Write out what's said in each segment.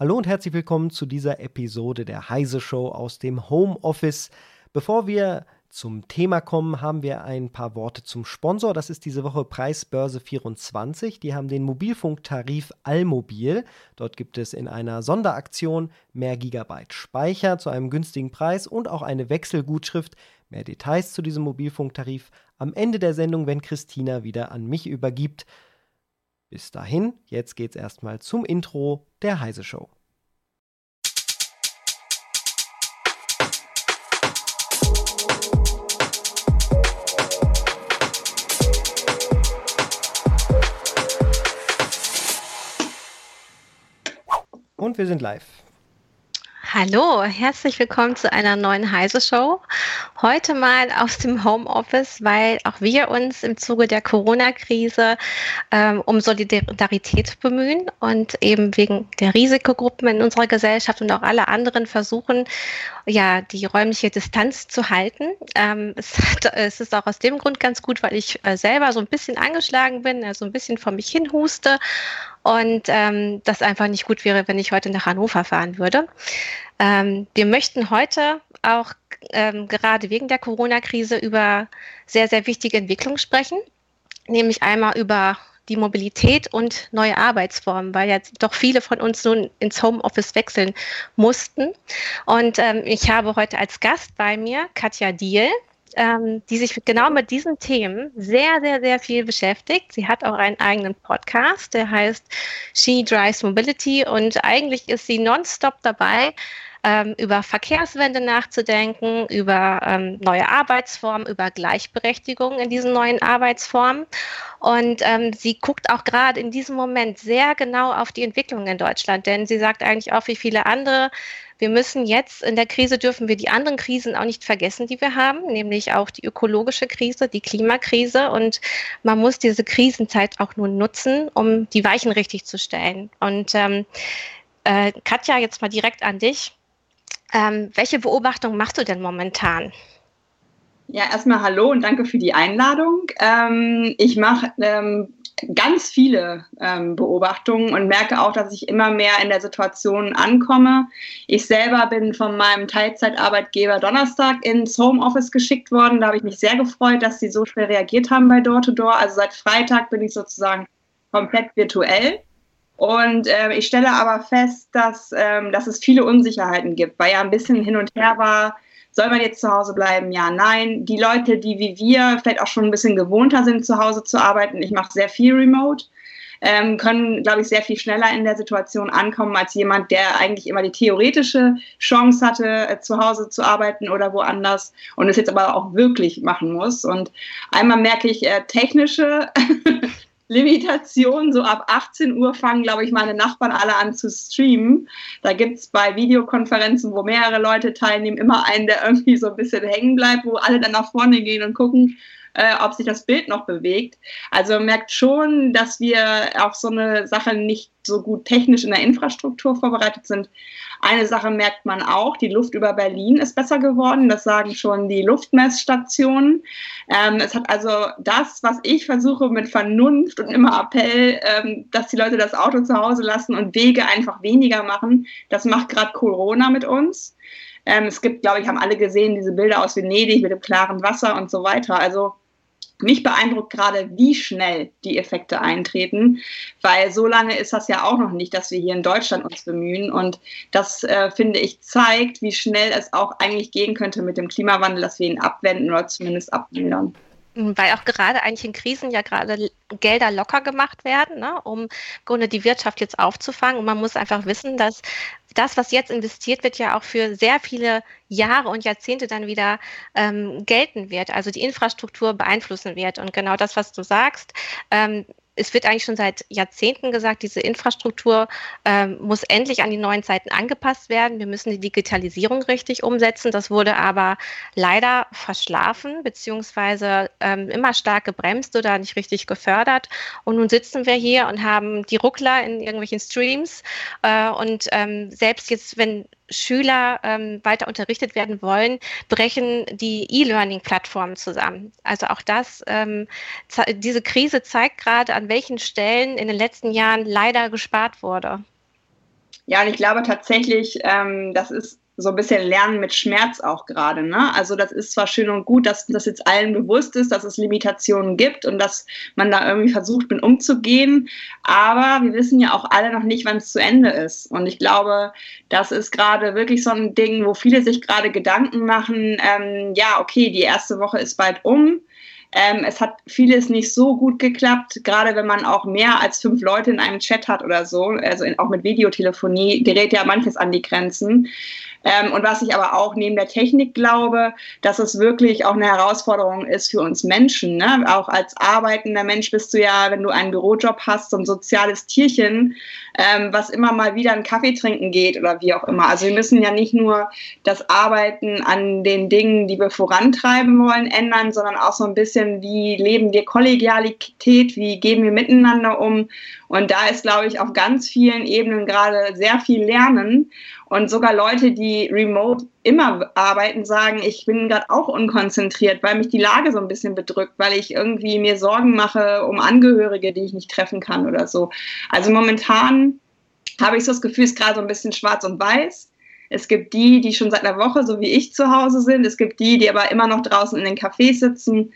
Hallo und herzlich willkommen zu dieser Episode der Heise Show aus dem Homeoffice. Bevor wir zum Thema kommen, haben wir ein paar Worte zum Sponsor. Das ist diese Woche Preisbörse24. Die haben den Mobilfunktarif Allmobil. Dort gibt es in einer Sonderaktion mehr Gigabyte Speicher zu einem günstigen Preis und auch eine Wechselgutschrift. Mehr Details zu diesem Mobilfunktarif am Ende der Sendung, wenn Christina wieder an mich übergibt. Bis dahin, jetzt geht's erstmal zum Intro der Heise Show. Und wir sind live. Hallo, herzlich willkommen zu einer neuen Heise Show. Heute mal aus dem Homeoffice, weil auch wir uns im Zuge der Corona-Krise um Solidarität bemühen und eben wegen der Risikogruppen in unserer Gesellschaft und auch alle anderen versuchen, ja, die räumliche Distanz zu halten. Es ist auch aus dem Grund ganz gut, weil ich selber so ein bisschen angeschlagen bin, also ein bisschen vor mich hin huste und das einfach nicht gut wäre, wenn ich heute nach Hannover fahren würde. Wir möchten heute auch gerade wegen der Corona-Krise über sehr, sehr wichtige Entwicklungen sprechen, nämlich einmal über die Mobilität und neue Arbeitsformen, weil ja doch viele von uns nun ins Homeoffice wechseln mussten. Und ich habe heute als Gast bei mir Katja Diehl, die sich genau mit diesen Themen sehr, sehr, sehr viel beschäftigt. Sie hat auch einen eigenen Podcast, der heißt She Drives Mobility, und eigentlich ist sie nonstop dabei, über Verkehrswende nachzudenken, über neue Arbeitsformen, über Gleichberechtigung in diesen neuen Arbeitsformen. Und sie guckt auch gerade in diesem Moment sehr genau auf die Entwicklung in Deutschland, denn sie sagt eigentlich auch wie viele andere, wir müssen jetzt in der Krise, dürfen wir die anderen Krisen auch nicht vergessen, die wir haben, nämlich auch die ökologische Krise, die Klimakrise, und man muss diese Krisenzeit auch nur nutzen, um die Weichen richtig zu stellen. Und Katja, jetzt mal direkt an dich. Welche Beobachtung machst du denn momentan? Ja, erstmal hallo und danke für die Einladung. Ich mache ganz viele Beobachtungen und merke auch, dass ich immer mehr in der Situation ankomme. Ich selber bin von meinem Teilzeitarbeitgeber Donnerstag ins Homeoffice geschickt worden. Da habe ich mich sehr gefreut, dass sie so schnell reagiert haben bei Door2Door. Also seit Freitag bin ich sozusagen komplett virtuell. Und ich stelle aber fest, dass es viele Unsicherheiten gibt, weil ja ein bisschen hin und her war, soll man jetzt zu Hause bleiben? Ja, nein. Die Leute, die wie wir vielleicht auch schon ein bisschen gewohnter sind, zu Hause zu arbeiten, ich mache sehr viel remote, können, glaube ich, sehr viel schneller in der Situation ankommen als jemand, der eigentlich immer die theoretische Chance hatte, zu Hause zu arbeiten oder woanders und es jetzt aber auch wirklich machen muss. Und einmal merke ich technische Limitation, so ab 18 Uhr fangen, glaube ich, meine Nachbarn alle an zu streamen. Da gibt es bei Videokonferenzen, wo mehrere Leute teilnehmen, immer einen, der irgendwie so ein bisschen hängen bleibt, wo alle dann nach vorne gehen und gucken, ob sich das Bild noch bewegt. Also man merkt schon, dass wir auf so eine Sache nicht so gut technisch in der Infrastruktur vorbereitet sind. Eine Sache merkt man auch, die Luft über Berlin ist besser geworden, das sagen schon die Luftmessstationen. Es hat also das, was ich versuche mit Vernunft und immer Appell, dass die Leute das Auto zu Hause lassen und Wege einfach weniger machen, das macht gerade Corona mit uns. Es gibt, glaube ich, haben alle gesehen, diese Bilder aus Venedig mit dem klaren Wasser und so weiter. Also mich beeindruckt gerade, wie schnell die Effekte eintreten, weil so lange ist das ja auch noch nicht, dass wir hier in Deutschland uns bemühen. Und das, finde ich, zeigt, wie schnell es auch eigentlich gehen könnte mit dem Klimawandel, dass wir ihn abwenden oder zumindest abmildern. Weil auch gerade eigentlich in Krisen ja gerade Gelder locker gemacht werden, ne, um im Grunde die Wirtschaft jetzt aufzufangen. Und man muss einfach wissen, dass das, was jetzt investiert wird, ja auch für sehr viele Jahre und Jahrzehnte dann wieder gelten wird, also die Infrastruktur beeinflussen wird. Und genau das, was du sagst, es wird eigentlich schon seit Jahrzehnten gesagt, diese Infrastruktur muss endlich an die neuen Zeiten angepasst werden. Wir müssen die Digitalisierung richtig umsetzen. Das wurde aber leider verschlafen, beziehungsweise immer stark gebremst oder nicht richtig gefördert. Und nun sitzen wir hier und haben die Ruckler in irgendwelchen Streams. Und selbst jetzt, wenn Schüler weiter unterrichtet werden wollen, brechen die E-Learning-Plattformen zusammen. Also auch das, diese Krise zeigt gerade, an welchen Stellen in den letzten Jahren leider gespart wurde. Ja, und ich glaube tatsächlich, das ist so ein bisschen Lernen mit Schmerz auch gerade, ne? Also das ist zwar schön und gut, dass das jetzt allen bewusst ist, dass es Limitationen gibt und dass man da irgendwie versucht, mit umzugehen, aber wir wissen ja auch alle noch nicht, wann es zu Ende ist. Und ich glaube, das ist gerade wirklich so ein Ding, wo viele sich gerade Gedanken machen, ja, okay, die erste Woche ist bald um. Es hat vieles nicht so gut geklappt, gerade wenn man auch mehr als 5 Leute in einem Chat hat oder so. Also auch mit Videotelefonie gerät ja manches an die Grenzen. Und was ich aber auch neben der Technik glaube, dass es wirklich auch eine Herausforderung ist für uns Menschen, ne? Auch als arbeitender Mensch bist du ja, wenn du einen Bürojob hast, so ein soziales Tierchen, was immer mal wieder einen Kaffee trinken geht oder wie auch immer. Also wir müssen ja nicht nur das Arbeiten an den Dingen, die wir vorantreiben wollen, ändern, sondern auch so ein bisschen, wie leben wir Kollegialität, wie gehen wir miteinander um. Und da ist, glaube ich, auf ganz vielen Ebenen gerade sehr viel Lernen. Und sogar Leute, die remote immer arbeiten, sagen, ich bin gerade auch unkonzentriert, weil mich die Lage so ein bisschen bedrückt, weil ich irgendwie mir Sorgen mache um Angehörige, die ich nicht treffen kann oder so. Also momentan habe ich so das Gefühl, es ist gerade so ein bisschen schwarz und weiß. Es gibt die, die schon seit einer Woche, so wie ich, zu Hause sind. Es gibt die, die aber immer noch draußen in den Cafés sitzen.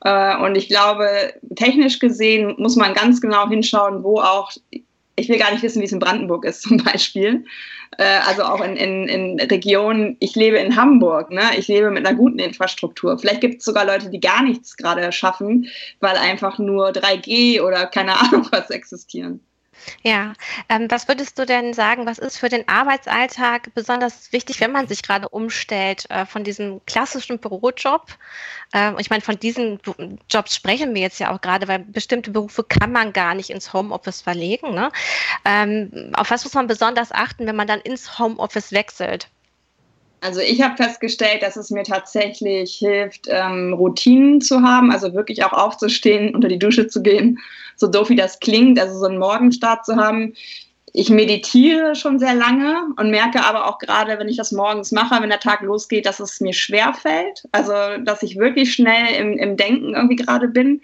Und ich glaube, technisch gesehen muss man ganz genau hinschauen, wo auch... Ich will gar nicht wissen, wie es in Brandenburg ist zum Beispiel. Also auch in Regionen, ich lebe in Hamburg, ne? Ich lebe mit einer guten Infrastruktur. Vielleicht gibt es sogar Leute, die gar nichts gerade schaffen, weil einfach nur 3G oder keine Ahnung was existieren. Ja, was würdest du denn sagen, was ist für den Arbeitsalltag besonders wichtig, wenn man sich gerade umstellt von diesem klassischen Bürojob? Ich meine, von diesen Jobs sprechen wir jetzt ja auch gerade, weil bestimmte Berufe kann man gar nicht ins Homeoffice verlegen, ne? Auf was muss man besonders achten, wenn man dann ins Homeoffice wechselt? Also ich habe festgestellt, dass es mir tatsächlich hilft, Routinen zu haben, also wirklich auch aufzustehen, unter die Dusche zu gehen, so doof wie das klingt, also so einen Morgenstart zu haben. Ich meditiere schon sehr lange und merke aber auch gerade, wenn ich das morgens mache, wenn der Tag losgeht, dass es mir schwerfällt, also dass ich wirklich schnell im Denken irgendwie gerade bin.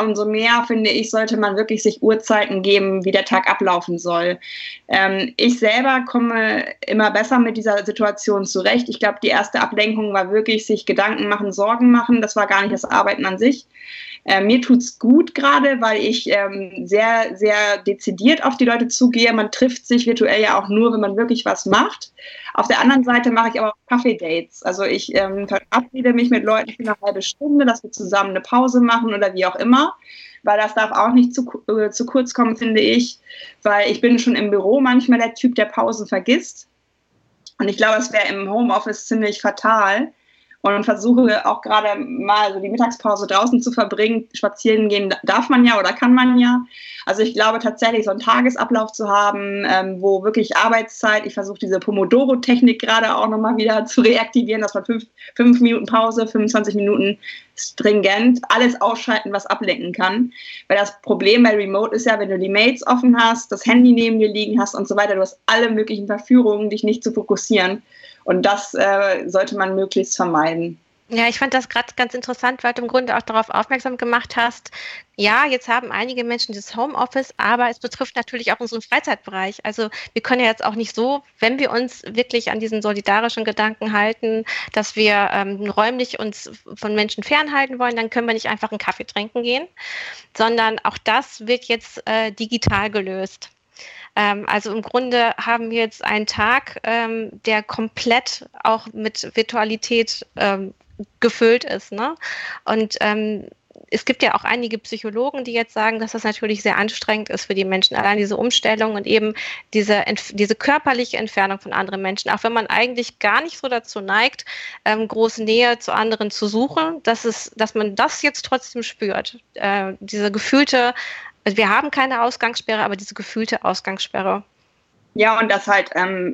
Umso mehr, finde ich, sollte man wirklich sich Uhrzeiten geben, wie der Tag ablaufen soll. Ich selber komme immer besser mit dieser Situation zurecht. Ich glaube, die erste Ablenkung war wirklich sich Gedanken machen, Sorgen machen. Das war gar nicht das Arbeiten an sich. Mir tut's gut gerade, weil ich sehr, sehr dezidiert auf die Leute zugehe. Man trifft sich virtuell ja auch nur, wenn man wirklich was macht. Auf der anderen Seite mache ich aber auch Kaffee-Dates. Also ich verabrede mich mit Leuten für eine halbe Stunde, dass wir zusammen eine Pause machen oder wie auch immer. Weil das darf auch nicht zu kurz kommen, finde ich. Weil ich bin schon im Büro manchmal der Typ, der Pausen vergisst. Und ich glaube, es wäre im Homeoffice ziemlich fatal. Und versuche auch gerade mal so die Mittagspause draußen zu verbringen. Spazieren gehen darf man ja oder kann man ja. Also ich glaube tatsächlich, so einen Tagesablauf zu haben, wo wirklich Arbeitszeit, ich versuche diese Pomodoro-Technik gerade auch nochmal wieder zu reaktivieren, dass man 5 Minuten Pause, 25 Minuten stringent, alles ausschalten, was ablenken kann. Weil das Problem bei Remote ist ja, wenn du die Mails offen hast, das Handy neben dir liegen hast und so weiter, du hast alle möglichen Verführungen, dich nicht zu fokussieren. Und das sollte man möglichst vermeiden. Ja, ich fand das gerade ganz interessant, weil du im Grunde auch darauf aufmerksam gemacht hast. Ja, jetzt haben einige Menschen das Homeoffice, aber es betrifft natürlich auch unseren Freizeitbereich. Also wir können ja jetzt auch nicht so, wenn wir uns wirklich an diesen solidarischen Gedanken halten, dass wir räumlich uns von Menschen fernhalten wollen, dann können wir nicht einfach einen Kaffee trinken gehen, sondern auch das wird jetzt digital gelöst. Also im Grunde haben wir jetzt einen Tag, der komplett auch mit Virtualität gefüllt ist, ne? Und es gibt ja auch einige Psychologen, die jetzt sagen, dass das natürlich sehr anstrengend ist für die Menschen, allein diese Umstellung und eben diese körperliche Entfernung von anderen Menschen. Auch wenn man eigentlich gar nicht so dazu neigt, große Nähe zu anderen zu suchen, dass man das jetzt trotzdem spürt, diese gefühlte. Also wir haben keine Ausgangssperre, aber diese gefühlte Ausgangssperre. Ja, und das halt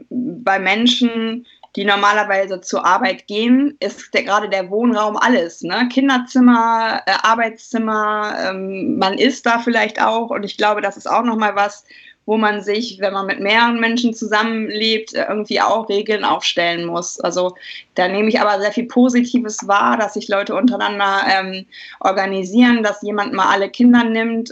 bei Menschen, die normalerweise zur Arbeit gehen, ist gerade der Wohnraum alles, ne? Kinderzimmer, Arbeitszimmer, man isst da vielleicht auch. Und ich glaube, das ist auch nochmal was, wo man sich, wenn man mit mehreren Menschen zusammenlebt, irgendwie auch Regeln aufstellen muss. Also da nehme ich aber sehr viel Positives wahr, dass sich Leute untereinander organisieren, dass jemand mal alle Kinder nimmt,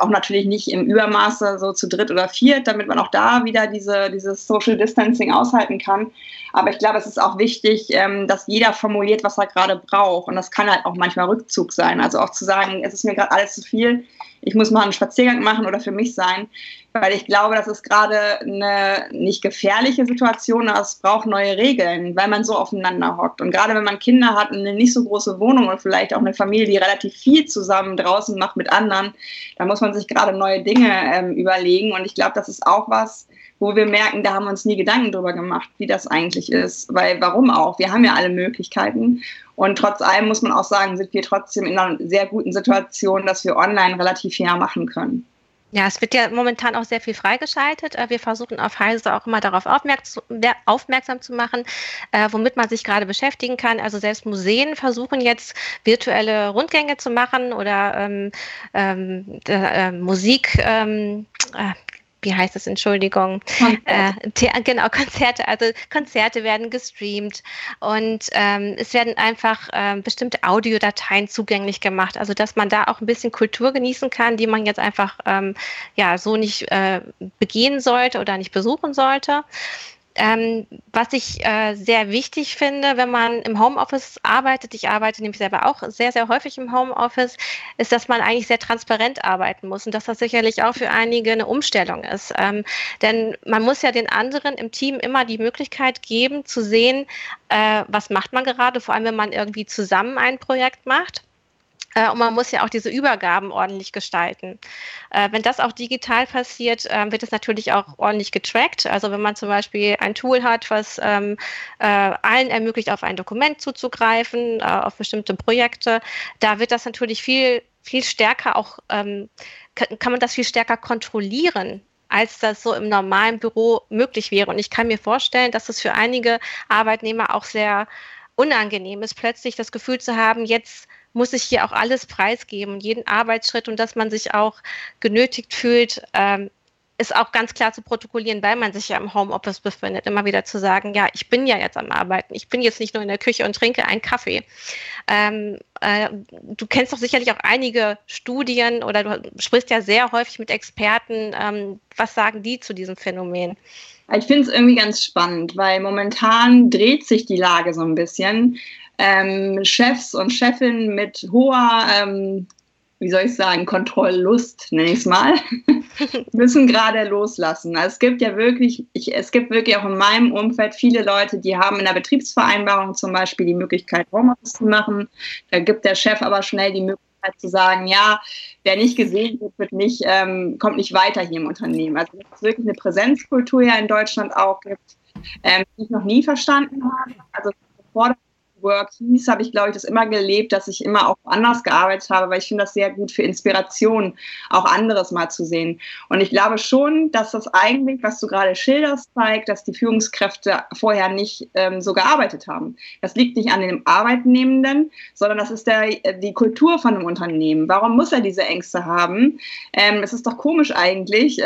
auch natürlich nicht im Übermaße so zu dritt oder viert, damit man auch da wieder dieses Social Distancing aushalten kann. Aber ich glaube, es ist auch wichtig, dass jeder formuliert, was er gerade braucht. Und das kann halt auch manchmal Rückzug sein. Also auch zu sagen, es ist mir gerade alles zu viel, ich muss mal einen Spaziergang machen oder für mich sein. Weil ich glaube, das ist gerade eine nicht gefährliche Situation, aber es braucht neue Regeln, weil man so aufeinander hockt. Und gerade wenn man Kinder hat und eine nicht so große Wohnung und vielleicht auch eine Familie, die relativ viel zusammen draußen macht mit anderen, da muss man sich gerade neue Dinge überlegen. Und ich glaube, das ist auch was, wo wir merken, da haben wir uns nie Gedanken drüber gemacht, wie das eigentlich ist. Weil warum auch? Wir haben ja alle Möglichkeiten. Und trotz allem muss man auch sagen, sind wir trotzdem in einer sehr guten Situation, dass wir online relativ viel machen können. Ja, es wird ja momentan auch sehr viel freigeschaltet. Wir versuchen auf Heise auch immer darauf aufmerksam zu machen, womit man sich gerade beschäftigen kann. Also selbst Museen versuchen jetzt virtuelle Rundgänge zu machen oder Musik. Wie heißt das? Entschuldigung. Genau, Konzerte. Also Konzerte werden gestreamt und es werden einfach bestimmte Audiodateien zugänglich gemacht. Also dass man da auch ein bisschen Kultur genießen kann, die man jetzt einfach so nicht begehen sollte oder nicht besuchen sollte. Was ich sehr wichtig finde, wenn man im Homeoffice arbeitet, ich arbeite nämlich selber auch sehr, sehr häufig im Homeoffice, ist, dass man eigentlich sehr transparent arbeiten muss und dass das sicherlich auch für einige eine Umstellung ist. Denn man muss ja den anderen im Team immer die Möglichkeit geben, zu sehen, was macht man gerade, vor allem wenn man irgendwie zusammen ein Projekt macht. Und man muss ja auch diese Übergaben ordentlich gestalten. Wenn das auch digital passiert, wird es natürlich auch ordentlich getrackt. Also wenn man zum Beispiel ein Tool hat, was allen ermöglicht, auf ein Dokument zuzugreifen, auf bestimmte Projekte, da wird das natürlich viel stärker auch, kann man das viel stärker kontrollieren, als das so im normalen Büro möglich wäre. Und ich kann mir vorstellen, dass das für einige Arbeitnehmer auch sehr unangenehm ist, plötzlich das Gefühl zu haben, jetzt muss ich hier auch alles preisgeben, jeden Arbeitsschritt, und dass man sich auch genötigt fühlt, ist auch ganz klar zu protokollieren, weil man sich ja im Homeoffice befindet, immer wieder zu sagen, ja, ich bin ja jetzt am Arbeiten, ich bin jetzt nicht nur in der Küche und trinke einen Kaffee. Du kennst doch sicherlich auch einige Studien oder du sprichst ja sehr häufig mit Experten. Was sagen die zu diesem Phänomen? Ich finde es irgendwie ganz spannend, weil momentan dreht sich die Lage so ein bisschen. Chefs und Chefinnen mit hoher, Kontrolllust, nenne ich es mal, müssen gerade loslassen. Also es gibt ja wirklich, auch in meinem Umfeld viele Leute, die haben in der Betriebsvereinbarung zum Beispiel die Möglichkeit, Homeoffice zu machen. Da gibt der Chef aber schnell die Möglichkeit zu sagen, ja, wer nicht gesehen wird, kommt nicht weiter hier im Unternehmen. Also es ist wirklich eine Präsenzkultur ja in Deutschland auch gibt, die ich noch nie verstanden habe. Also bevor Work hieß, habe ich, glaube ich, das immer gelebt, dass ich immer auch anders gearbeitet habe, weil ich finde das sehr gut für Inspiration, auch anderes mal zu sehen. Und ich glaube schon, dass das eigentlich, was du gerade schilderst, zeigt, dass die Führungskräfte vorher nicht so gearbeitet haben. Das liegt nicht an dem Arbeitnehmenden, sondern das ist die Kultur von einem Unternehmen. Warum muss er diese Ängste haben? Es ist doch komisch eigentlich,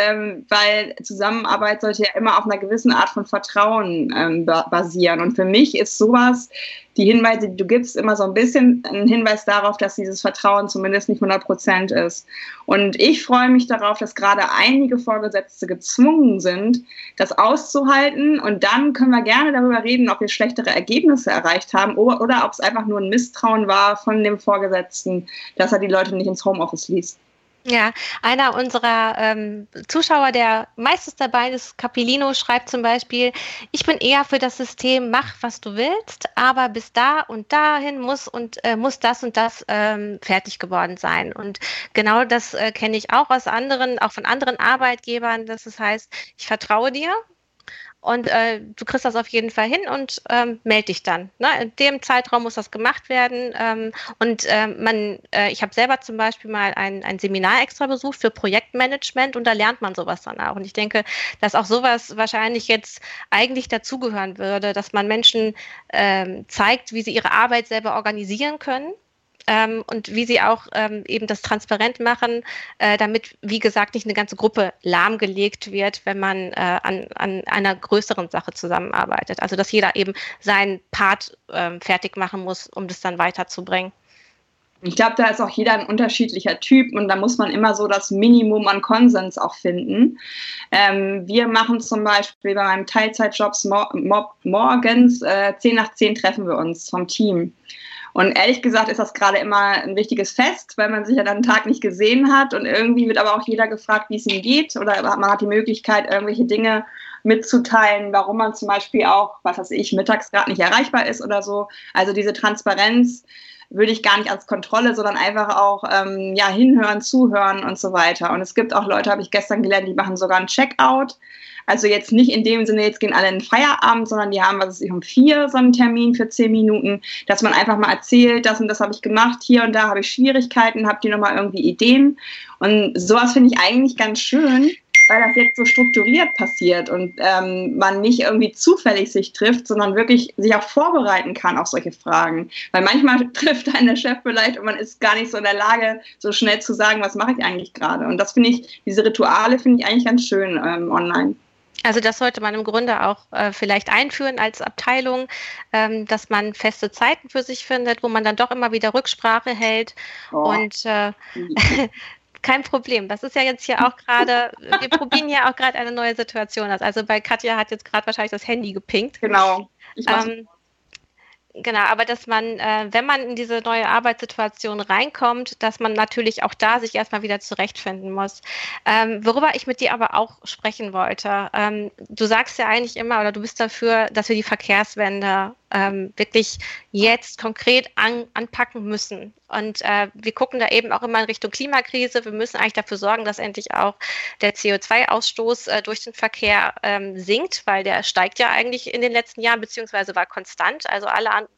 weil Zusammenarbeit sollte ja immer auf einer gewissen Art von Vertrauen basieren. Und für mich ist sowas, die Hinweise, die du gibst, immer so ein bisschen ein Hinweis darauf, dass dieses Vertrauen zumindest nicht 100% ist. Und ich freue mich darauf, dass gerade einige Vorgesetzte gezwungen sind, das auszuhalten. Und dann können wir gerne darüber reden, ob wir schlechtere Ergebnisse erreicht haben oder ob es einfach nur ein Misstrauen war von dem Vorgesetzten, dass er die Leute nicht ins Homeoffice ließ. Ja, einer unserer Zuschauer, der meistens dabei ist, Capilino, schreibt zum Beispiel, ich bin eher für das System, mach, was du willst, aber bis da und dahin muss das und das fertig geworden sein. Und genau das kenne ich auch auch von anderen Arbeitgebern, dass es heißt, ich vertraue dir. Und du kriegst das auf jeden Fall hin und meld dich dann. Ne? In dem Zeitraum muss das gemacht werden. Ich habe selber zum Beispiel mal ein Seminar extra besucht für Projektmanagement und da lernt man sowas dann auch. Und ich denke, dass auch sowas wahrscheinlich jetzt eigentlich dazugehören würde, dass man Menschen zeigt, wie sie ihre Arbeit selber organisieren können. und wie sie auch eben das transparent machen, damit, wie gesagt, nicht eine ganze Gruppe lahmgelegt wird, wenn man an einer größeren Sache zusammenarbeitet. Also dass jeder eben seinen Part fertig machen muss, um das dann weiterzubringen. Ich glaube, da ist auch jeder ein unterschiedlicher Typ und da muss man immer so das Minimum an Konsens auch finden. Wir machen zum Beispiel bei meinem Teilzeitjob morgens 10 nach 10 treffen wir uns vom Team. Und ehrlich gesagt ist das gerade immer ein wichtiges Fest, weil man sich ja dann einen Tag nicht gesehen hat und irgendwie wird aber auch jeder gefragt, wie es ihm geht oder man hat die Möglichkeit, irgendwelche Dinge mitzuteilen, warum man zum Beispiel auch, was weiß ich, mittags gerade nicht erreichbar ist oder so. Also diese Transparenz würde ich gar nicht als Kontrolle, sondern einfach auch hinhören, zuhören und so weiter. Und es gibt auch Leute, habe ich gestern gelernt, die machen sogar einen Checkout. Also jetzt nicht in dem Sinne, jetzt gehen alle in den Feierabend, sondern die haben, was weiß ich, um 4 so einen Termin für 10 Minuten, dass man einfach mal erzählt, das und das habe ich gemacht, hier und da habe ich Schwierigkeiten, habt ihr nochmal irgendwie Ideen? Und sowas finde ich eigentlich ganz schön, weil das jetzt so strukturiert passiert und man nicht irgendwie zufällig sich trifft, sondern wirklich sich auch vorbereiten kann auf solche Fragen. Weil manchmal trifft einen der Chef vielleicht und man ist gar nicht so in der Lage, so schnell zu sagen, was mache ich eigentlich gerade. Und das finde ich, diese Rituale finde ich eigentlich ganz schön online. Also das sollte man im Grunde auch vielleicht einführen als Abteilung, dass man feste Zeiten für sich findet, wo man dann doch immer wieder Rücksprache hält und kein Problem. Das ist ja jetzt hier auch gerade, wir probieren ja auch gerade eine neue Situation aus. Also bei Katja hat jetzt gerade wahrscheinlich das Handy gepinkt. Genau. Genau, aber dass man, wenn man in diese neue Arbeitssituation reinkommt, dass man natürlich auch da sich erstmal wieder zurechtfinden muss. Worüber ich mit dir aber auch sprechen wollte, du sagst ja eigentlich immer oder du bist dafür, dass wir die Verkehrswende wirklich jetzt konkret anpacken müssen. Und wir gucken da eben auch immer in Richtung Klimakrise. Wir müssen eigentlich dafür sorgen, dass endlich auch der CO2-Ausstoß durch den Verkehr sinkt, weil der steigt ja eigentlich in den letzten Jahren, beziehungsweise war konstant. Also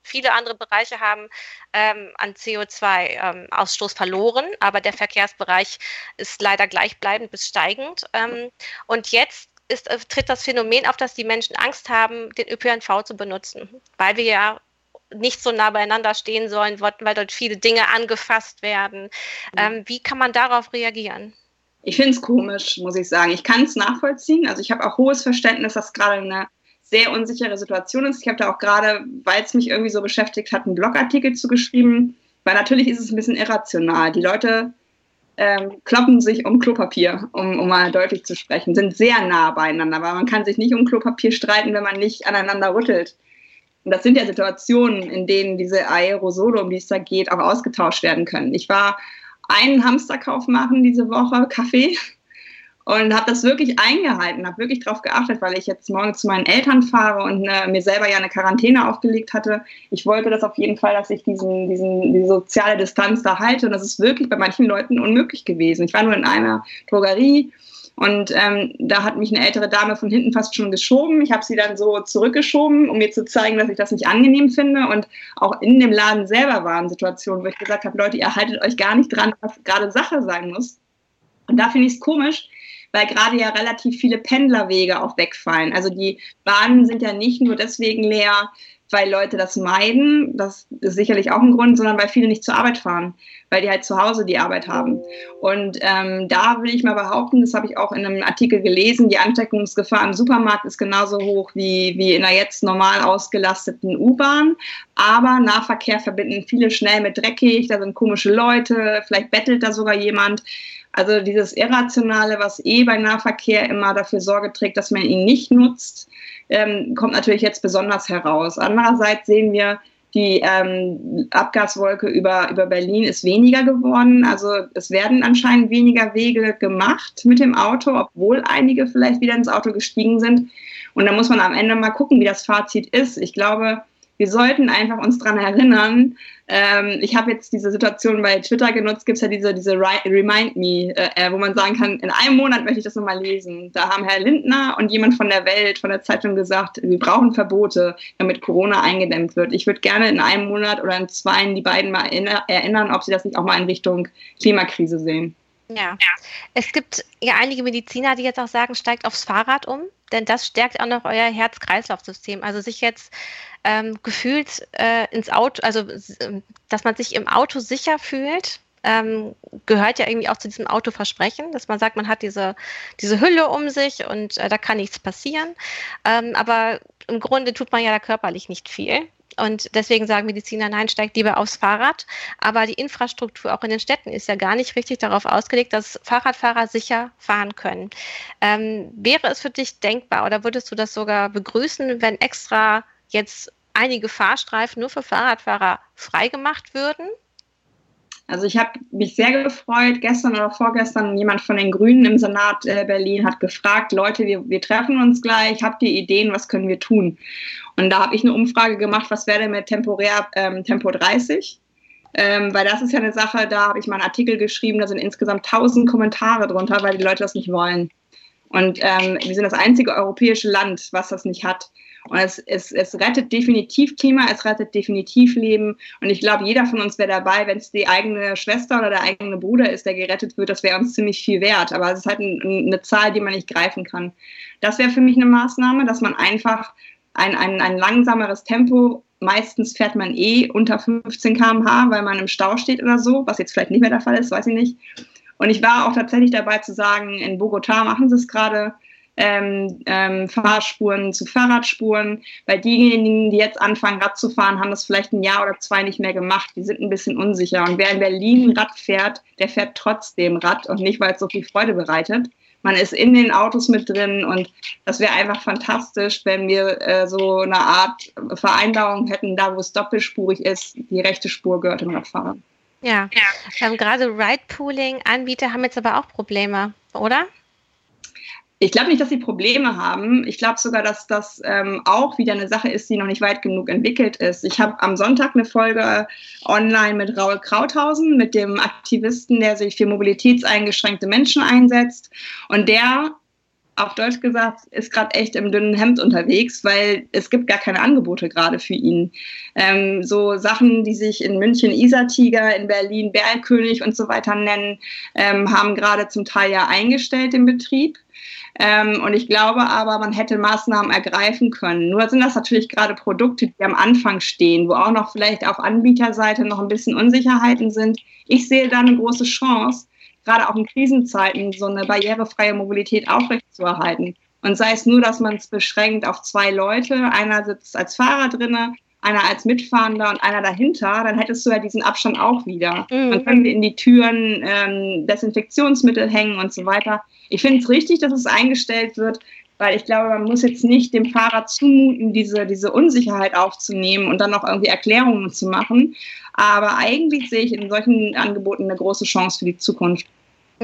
viele andere Bereiche haben an CO2-Ausstoß verloren, aber der Verkehrsbereich ist leider gleichbleibend bis steigend. Und jetzt tritt das Phänomen auf, dass die Menschen Angst haben, den ÖPNV zu benutzen, weil wir ja nicht so nah beieinander stehen sollen, weil dort viele Dinge angefasst werden. Wie kann man darauf reagieren? Ich finde es komisch, muss ich sagen. Ich kann es nachvollziehen. Also ich habe auch hohes Verständnis, dass gerade eine sehr unsichere Situation ist. Ich habe da auch gerade, weil es mich irgendwie so beschäftigt hat, einen Blogartikel zu geschrieben, weil natürlich ist es ein bisschen irrational. Die Leute kloppen sich um Klopapier, um mal deutlich zu sprechen, sind sehr nah beieinander, weil man kann sich nicht um Klopapier streiten, wenn man nicht aneinander rüttelt. Und das sind ja Situationen, in denen diese Aerosole, um die es da geht, auch ausgetauscht werden können. Ich war einen Hamsterkauf machen diese Woche, Kaffee, und habe das wirklich eingehalten, habe wirklich darauf geachtet, weil ich jetzt morgen zu meinen Eltern fahre und mir selber ja eine Quarantäne aufgelegt hatte. Ich wollte das auf jeden Fall, dass ich diese soziale Distanz da halte. Und das ist wirklich bei manchen Leuten unmöglich gewesen. Ich war nur in einer Drogerie und da hat mich eine ältere Dame von hinten fast schon geschoben. Ich habe sie dann so zurückgeschoben, um mir zu zeigen, dass ich das nicht angenehm finde. Und auch in dem Laden selber waren Situationen, wo ich gesagt habe, Leute, ihr haltet euch gar nicht dran, was gerade Sache sein muss. Und da finde ich es komisch, weil gerade ja relativ viele Pendlerwege auch wegfallen. Also die Bahnen sind ja nicht nur deswegen leer, weil Leute das meiden, das ist sicherlich auch ein Grund, sondern weil viele nicht zur Arbeit fahren, weil die halt zu Hause die Arbeit haben. Und da will ich mal behaupten, das habe ich auch in einem Artikel gelesen, die Ansteckungsgefahr im Supermarkt ist genauso hoch wie in der jetzt normal ausgelasteten U-Bahn. Aber Nahverkehr verbinden viele schnell mit dreckig, da sind komische Leute, vielleicht bettelt da sogar jemand. Also dieses Irrationale, was bei Nahverkehr immer dafür Sorge trägt, dass man ihn nicht nutzt, kommt natürlich jetzt besonders heraus. Andererseits sehen wir, die Abgaswolke über Berlin ist weniger geworden. Also es werden anscheinend weniger Wege gemacht mit dem Auto, obwohl einige vielleicht wieder ins Auto gestiegen sind. Und da muss man am Ende mal gucken, wie das Fazit ist. Ich glaube, wir sollten einfach uns daran erinnern. Ich habe jetzt diese Situation bei Twitter genutzt, gibt es ja diese Remind Me, wo man sagen kann, in einem Monat möchte ich das nochmal lesen. Da haben Herr Lindner und jemand von der Welt, von der Zeitung gesagt, wir brauchen Verbote, damit Corona eingedämmt wird. Ich würde gerne in einem Monat oder in 2 die beiden mal erinnern, ob sie das nicht auch mal in Richtung Klimakrise sehen. Ja, es gibt ja einige Mediziner, die jetzt auch sagen, steigt aufs Fahrrad um, denn das stärkt auch noch euer Herz-Kreislauf-System. Also sich jetzt gefühlt ins Auto, also dass man sich im Auto sicher fühlt, gehört ja irgendwie auch zu diesem Autoversprechen, dass man sagt, man hat diese Hülle um sich und da kann nichts passieren. Aber im Grunde tut man ja da körperlich nicht viel. Und deswegen sagen Mediziner, nein, steigt lieber aufs Fahrrad. Aber die Infrastruktur auch in den Städten ist ja gar nicht richtig darauf ausgelegt, dass Fahrradfahrer sicher fahren können. Wäre es für dich denkbar oder würdest du das sogar begrüßen, wenn extra jetzt einige Fahrstreifen nur für Fahrradfahrer freigemacht würden? Also ich habe mich sehr gefreut, gestern oder vorgestern jemand von den Grünen im Senat Berlin hat gefragt, Leute, wir treffen uns gleich, habt ihr Ideen, was können wir tun? Und da habe ich eine Umfrage gemacht, was wäre denn mit temporär Tempo 30? Weil das ist ja eine Sache, da habe ich mal einen Artikel geschrieben, da sind insgesamt 1000 Kommentare drunter, weil die Leute das nicht wollen. Und wir sind das einzige europäische Land, was das nicht hat. Und es rettet definitiv Klima, es rettet definitiv Leben. Und ich glaube, jeder von uns wäre dabei, wenn es die eigene Schwester oder der eigene Bruder ist, der gerettet wird, das wäre uns ziemlich viel wert. Aber es ist halt eine Zahl, die man nicht greifen kann. Das wäre für mich eine Maßnahme, dass man einfach ein langsameres Tempo, meistens fährt man unter 15 km/h, weil man im Stau steht oder so, was jetzt vielleicht nicht mehr der Fall ist, weiß ich nicht. Und ich war auch tatsächlich dabei zu sagen, in Bogotá machen sie es gerade, Fahrspuren zu Fahrradspuren, weil diejenigen, die jetzt anfangen, Rad zu fahren, haben das vielleicht ein Jahr oder zwei nicht mehr gemacht. Die sind ein bisschen unsicher. Und wer in Berlin Rad fährt, der fährt trotzdem Rad und nicht, weil es so viel Freude bereitet. Man ist in den Autos mit drin und das wäre einfach fantastisch, wenn wir so eine Art Vereinbarung hätten, da wo es doppelspurig ist, die rechte Spur gehört dem Radfahrer. Ja, gerade Ridepooling-Anbieter haben jetzt aber auch Probleme, oder? Ich glaube nicht, dass sie Probleme haben. Ich glaube sogar, dass das auch wieder eine Sache ist, die noch nicht weit genug entwickelt ist. Ich habe am Sonntag eine Folge online mit Raoul Krauthausen, mit dem Aktivisten, der sich für mobilitätseingeschränkte Menschen einsetzt. Und der, auf Deutsch gesagt, ist gerade echt im dünnen Hemd unterwegs, weil es gibt gar keine Angebote gerade für ihn. So Sachen, die sich in München Isartiger, in Berlin Berlkönig und so weiter nennen, haben gerade zum Teil ja eingestellt den Betrieb. Und ich glaube aber, man hätte Maßnahmen ergreifen können. Nur sind das natürlich gerade Produkte, die am Anfang stehen, wo auch noch vielleicht auf Anbieterseite noch ein bisschen Unsicherheiten sind. Ich sehe da eine große Chance, gerade auch in Krisenzeiten so eine barrierefreie Mobilität aufrechtzuerhalten. Und sei es nur, dass man es beschränkt auf 2 Leute, einer sitzt als Fahrer drinne, einer als Mitfahrender und einer dahinter, dann hättest du ja diesen Abstand auch wieder. Dann können wir in die Türen Desinfektionsmittel hängen und so weiter. Ich finde es richtig, dass es eingestellt wird, weil ich glaube, man muss jetzt nicht dem Fahrer zumuten, diese Unsicherheit aufzunehmen und dann noch irgendwie Erklärungen zu machen. Aber eigentlich sehe ich in solchen Angeboten eine große Chance für die Zukunft.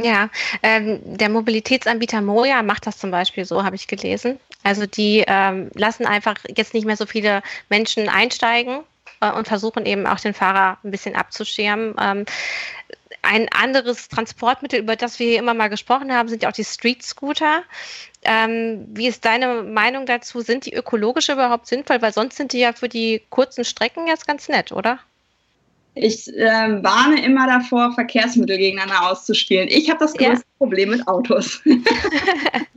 Ja, der Mobilitätsanbieter Moia macht das zum Beispiel so, habe ich gelesen. Also die lassen einfach jetzt nicht mehr so viele Menschen einsteigen und versuchen eben auch den Fahrer ein bisschen abzuschirmen. Ein anderes Transportmittel, über das wir hier immer mal gesprochen haben, sind ja auch die Street-Scooter. Wie ist deine Meinung dazu? Sind die ökologisch überhaupt sinnvoll? Weil sonst sind die ja für die kurzen Strecken jetzt ganz nett, oder? Ich warne immer davor, Verkehrsmittel gegeneinander auszuspielen. Ich habe das größte Problem mit Autos.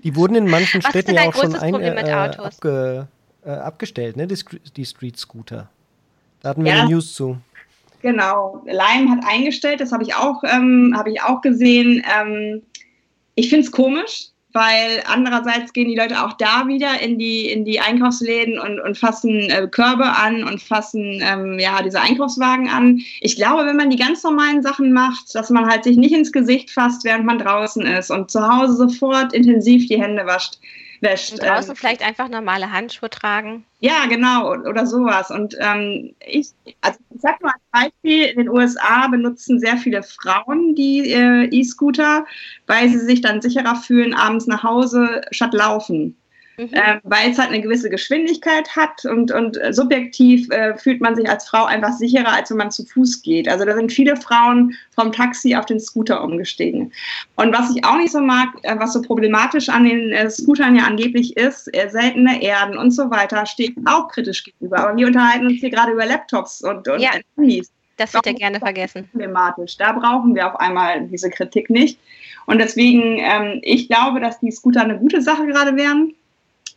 Die wurden in manchen Städten ja auch schon abgestellt, ne? Die Street-Scooter. Da hatten wir eine News zu. Genau. Lime hat eingestellt, das habe ich auch gesehen. Ich finde es komisch, weil andererseits gehen die Leute auch da wieder in die Einkaufsläden und fassen Körbe an und fassen diese Einkaufswagen an. Ich glaube, wenn man die ganz normalen Sachen macht, dass man halt sich nicht ins Gesicht fasst, während man draußen ist und zu Hause sofort intensiv die Hände wäscht. Und draußen vielleicht einfach normale Handschuhe tragen. Ja, genau, oder sowas. Und ich sag nur als Beispiel, in den USA benutzen sehr viele Frauen die E-Scooter, weil sie sich dann sicherer fühlen, abends nach Hause statt laufen. Weil es halt eine gewisse Geschwindigkeit hat und subjektiv fühlt man sich als Frau einfach sicherer, als wenn man zu Fuß geht. Also da sind viele Frauen vom Taxi auf den Scooter umgestiegen. Und was ich auch nicht so mag, was so problematisch an den Scootern ja angeblich ist, seltene Erden und so weiter, steht auch kritisch gegenüber. Aber wir unterhalten uns hier gerade über Laptops und Handys. Das wird ja gerne vergessen. Problematisch. Da brauchen wir auf einmal diese Kritik nicht. Und deswegen, ich glaube, dass die Scooter eine gute Sache gerade wären,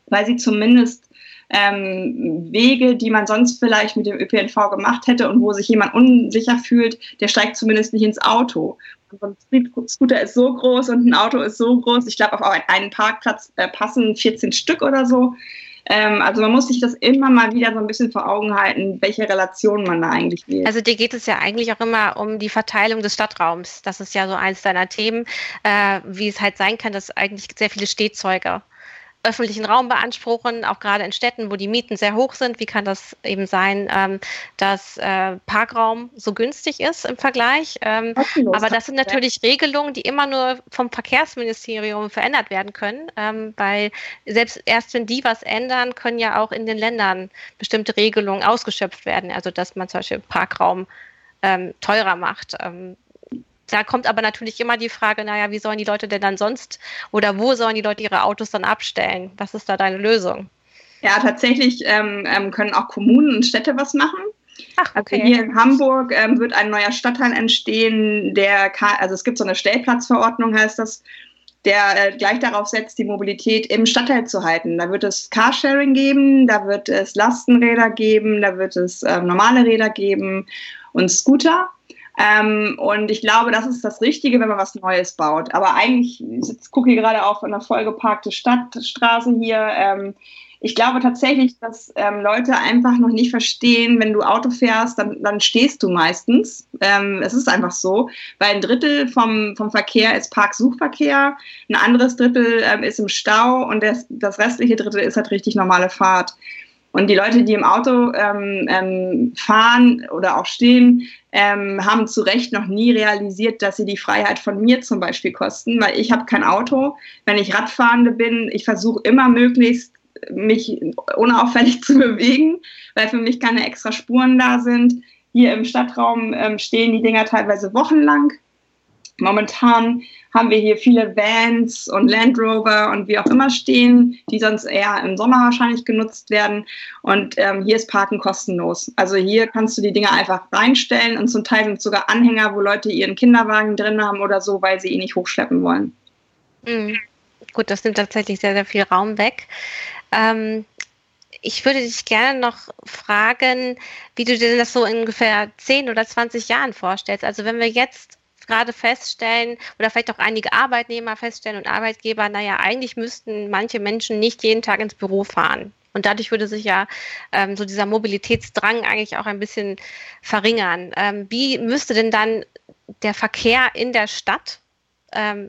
weil sie zumindest Wege, die man sonst vielleicht mit dem ÖPNV gemacht hätte und wo sich jemand unsicher fühlt, der steigt zumindest nicht ins Auto. Und so ein Scooter ist so groß und ein Auto ist so groß. Ich glaube, auf einen Parkplatz passen 14 Stück oder so. Also man muss sich das immer mal wieder so ein bisschen vor Augen halten, welche Relation man da eigentlich will. Also dir geht es ja eigentlich auch immer um die Verteilung des Stadtraums. Das ist ja so eins deiner Themen, wie es halt sein kann, dass eigentlich sehr viele Stehzeuge öffentlichen Raum beanspruchen, auch gerade in Städten, wo die Mieten sehr hoch sind. Wie kann das eben sein, dass Parkraum so günstig ist im Vergleich? Aber das sind natürlich Regelungen, die immer nur vom Verkehrsministerium verändert werden können, weil selbst erst wenn die was ändern, können ja auch in den Ländern bestimmte Regelungen ausgeschöpft werden. Also dass man zum Beispiel Parkraum teurer macht. Da kommt aber natürlich immer die Frage, naja, wie sollen die Leute denn dann sonst oder wo sollen die Leute ihre Autos dann abstellen? Was ist da deine Lösung? Ja, tatsächlich können auch Kommunen und Städte was machen. Ach, okay. Also hier in Hamburg wird ein neuer Stadtteil entstehen, also es gibt so eine Stellplatzverordnung, heißt das, der gleich darauf setzt, die Mobilität im Stadtteil zu halten. Da wird es Carsharing geben, da wird es Lastenräder geben, da wird es normale Räder geben und Scooter. Und ich glaube, das ist das Richtige, wenn man was Neues baut. Aber eigentlich, ich gucke hier gerade auf eine vollgeparkte Stadtstraße hier. Ich glaube tatsächlich, dass Leute einfach noch nicht verstehen, wenn du Auto fährst, dann stehst du meistens. Es ist einfach so, weil ein Drittel vom Verkehr ist Parksuchverkehr, ein anderes Drittel ist im Stau und das restliche Drittel ist halt richtig normale Fahrt. Und die Leute, die im Auto fahren oder auch stehen, haben zu Recht noch nie realisiert, dass sie die Freiheit von mir zum Beispiel kosten, weil ich habe kein Auto. Wenn ich Radfahrende bin, ich versuche immer möglichst, mich unauffällig zu bewegen, weil für mich keine extra Spuren da sind. Hier im Stadtraum stehen die Dinger teilweise wochenlang. Momentan haben wir hier viele Vans und Land Rover und wie auch immer stehen, die sonst eher im Sommer wahrscheinlich genutzt werden. Und hier ist Parken kostenlos. Also hier kannst du die Dinger einfach reinstellen und zum Teil sind sogar Anhänger, wo Leute ihren Kinderwagen drin haben oder so, weil sie ihn nicht hochschleppen wollen. Mhm. Gut, das nimmt tatsächlich sehr, sehr viel Raum weg. Ich würde dich gerne noch fragen, wie du dir das so in ungefähr 10 oder 20 Jahren vorstellst. Also wenn wir jetzt gerade feststellen oder vielleicht auch einige Arbeitnehmer feststellen und Arbeitgeber, naja, eigentlich müssten manche Menschen nicht jeden Tag ins Büro fahren. Und dadurch würde sich ja so dieser Mobilitätsdrang eigentlich auch ein bisschen verringern. Wie müsste denn dann der Verkehr in der Stadt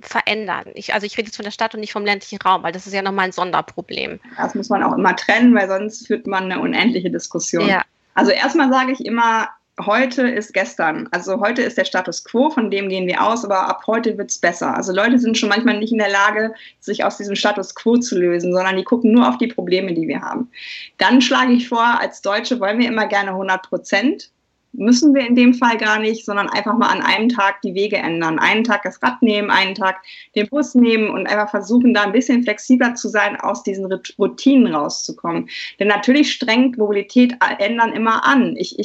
verändern? Ich rede jetzt von der Stadt und nicht vom ländlichen Raum, weil das ist ja nochmal ein Sonderproblem. Das muss man auch immer trennen, weil sonst führt man eine unendliche Diskussion. Ja. Also erstmal sage ich immer, heute ist gestern, also heute ist der Status quo, von dem gehen wir aus, aber ab heute wird's besser. Also Leute sind schon manchmal nicht in der Lage, sich aus diesem Status quo zu lösen, sondern die gucken nur auf die Probleme, die wir haben. Dann schlage ich vor, als Deutsche wollen wir immer gerne 100%. Müssen wir in dem Fall gar nicht, sondern einfach mal an einem Tag die Wege ändern. Einen Tag das Rad nehmen, einen Tag den Bus nehmen und einfach versuchen, da ein bisschen flexibler zu sein, aus diesen Routinen rauszukommen. Denn natürlich strengt Mobilität ändern immer an. Ich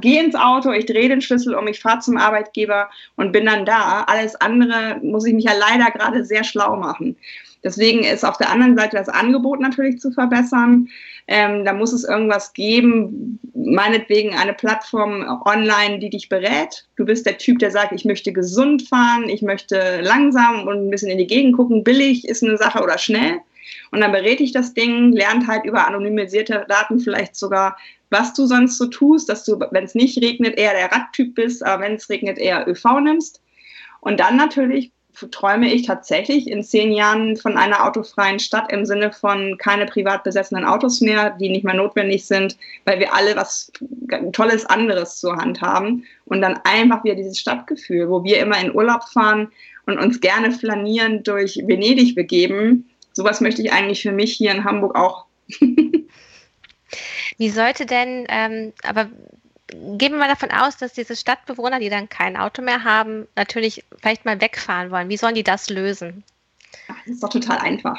gehe ins Auto, ich drehe den Schlüssel um, ich fahre zum Arbeitgeber und bin dann da. Alles andere muss ich mich ja leider gerade sehr schlau machen. Deswegen ist auf der anderen Seite das Angebot natürlich zu verbessern. Da muss es irgendwas geben, meinetwegen eine Plattform online, die dich berät. Du bist der Typ, der sagt, ich möchte gesund fahren, ich möchte langsam und ein bisschen in die Gegend gucken. Billig ist eine Sache oder schnell. Und dann berät dich das Ding, lernt halt über anonymisierte Daten vielleicht sogar, was du sonst so tust, dass du, wenn es nicht regnet, eher der Radtyp bist, aber wenn es regnet, eher ÖV nimmst. Und dann natürlich träume ich tatsächlich in 10 Jahren von einer autofreien Stadt im Sinne von keine privat besessenen Autos mehr, die nicht mehr notwendig sind, weil wir alle was Tolles anderes zur Hand haben und dann einfach wieder dieses Stadtgefühl, wo wir immer in Urlaub fahren und uns gerne flanieren durch Venedig begeben. Sowas möchte ich eigentlich für mich hier in Hamburg auch. Wie sollte denn, aber gehen wir mal davon aus, dass diese Stadtbewohner, die dann kein Auto mehr haben, natürlich vielleicht mal wegfahren wollen. Wie sollen die das lösen? Das ist doch total einfach.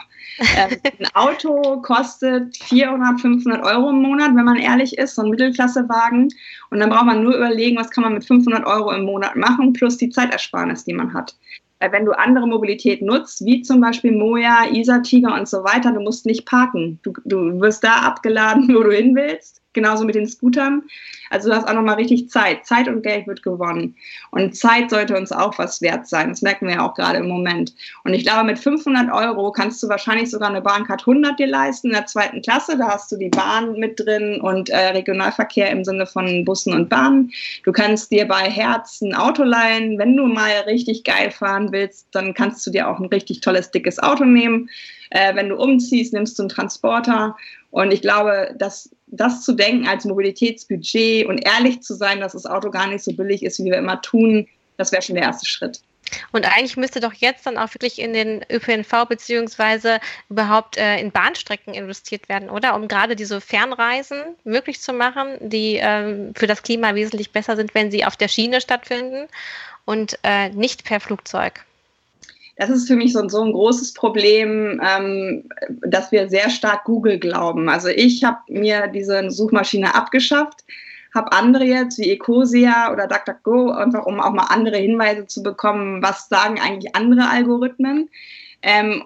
Ein Auto kostet 400, 500 Euro im Monat, wenn man ehrlich ist, so ein Mittelklassewagen. Und dann braucht man nur überlegen, was kann man mit 500 Euro im Monat machen, plus die Zeitersparnis, die man hat. Weil wenn du andere Mobilität nutzt, wie zum Beispiel Moia, Isartiger und so weiter, du musst nicht parken. Du wirst da abgeladen, wo du hin willst. Genauso mit den Scootern. Also du hast auch nochmal richtig Zeit. Zeit und Geld wird gewonnen. Und Zeit sollte uns auch was wert sein. Das merken wir ja auch gerade im Moment. Und ich glaube, mit 500 Euro kannst du wahrscheinlich sogar eine BahnCard 100 dir leisten in der 2. Klasse. Da hast du die Bahn mit drin und Regionalverkehr im Sinne von Bussen und Bahnen. Du kannst dir bei Hertz ein Auto leihen. Wenn du mal richtig geil fahren willst, dann kannst du dir auch ein richtig tolles, dickes Auto nehmen. Wenn du umziehst, nimmst du einen Transporter. Und ich glaube, dass das zu denken als Mobilitätsbudget und ehrlich zu sein, dass das Auto gar nicht so billig ist, wie wir immer tun, das wäre schon der erste Schritt. Und eigentlich müsste doch jetzt dann auch wirklich in den ÖPNV beziehungsweise überhaupt in Bahnstrecken investiert werden, oder? Um gerade diese Fernreisen möglich zu machen, die für das Klima wesentlich besser sind, wenn sie auf der Schiene stattfinden und nicht per Flugzeug. Das ist für mich so ein großes Problem, dass wir sehr stark Google glauben. Also ich habe mir diese Suchmaschine abgeschafft, habe andere jetzt wie Ecosia oder DuckDuckGo, einfach um auch mal andere Hinweise zu bekommen, was sagen eigentlich andere Algorithmen.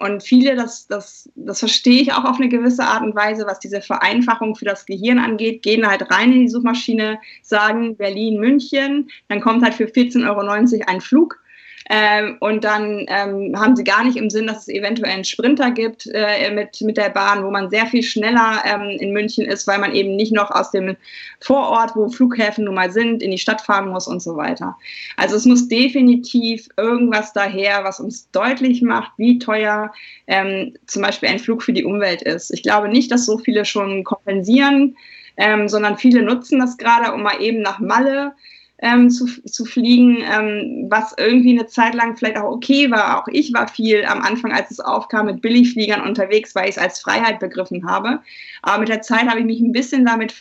Und viele, das verstehe ich auch auf eine gewisse Art und Weise, was diese Vereinfachung für das Gehirn angeht, gehen halt rein in die Suchmaschine, sagen Berlin, München, dann kommt halt für 14,90 € ein Flug. Und dann haben sie gar nicht im Sinn, dass es eventuell einen Sprinter gibt mit der Bahn, wo man sehr viel schneller in München ist, weil man eben nicht noch aus dem Vorort, wo Flughäfen nun mal sind, in die Stadt fahren muss und so weiter. Also es muss definitiv irgendwas daher, was uns deutlich macht, wie teuer zum Beispiel ein Flug für die Umwelt ist. Ich glaube nicht, dass so viele schon kompensieren, sondern viele nutzen das gerade, um mal eben nach Malle zu fliegen, was irgendwie eine Zeit lang vielleicht auch okay war. Auch ich war viel am Anfang, als es aufkam, mit Billigfliegern unterwegs, weil ich es als Freiheit begriffen habe. Aber mit der Zeit habe ich mich ein bisschen damit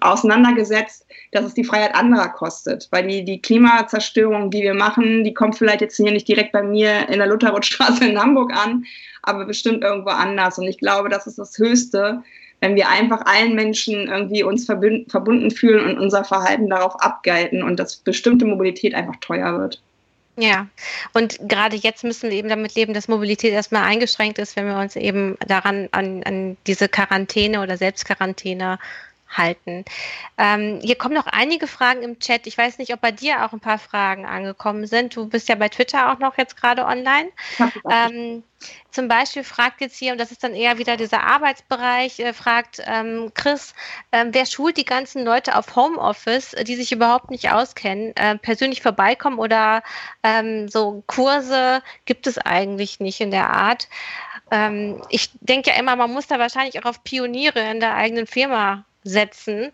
auseinandergesetzt, dass es die Freiheit anderer kostet. Weil die Klimazerstörung, die wir machen, die kommt vielleicht jetzt hier nicht direkt bei mir in der Lutherrothstraße in Hamburg an, aber bestimmt irgendwo anders. Und ich glaube, das ist das Höchste, wenn wir einfach allen Menschen irgendwie uns verbunden fühlen und unser Verhalten darauf abgelten und dass bestimmte Mobilität einfach teuer wird. Ja, und gerade jetzt müssen wir eben damit leben, dass Mobilität erstmal eingeschränkt ist, wenn wir uns eben daran an diese Quarantäne oder Selbstquarantäne halten. Hier kommen noch einige Fragen im Chat. Ich weiß nicht, ob bei dir auch ein paar Fragen angekommen sind. Du bist ja bei Twitter auch noch jetzt gerade online. Zum Beispiel fragt jetzt hier, und das ist dann eher wieder dieser Arbeitsbereich, fragt Chris, wer schult die ganzen Leute auf Homeoffice, die sich überhaupt nicht auskennen, persönlich vorbeikommen oder so Kurse gibt es eigentlich nicht in der Art. Ich denke ja immer, man muss da wahrscheinlich auch auf Pioniere in der eigenen Firma setzen,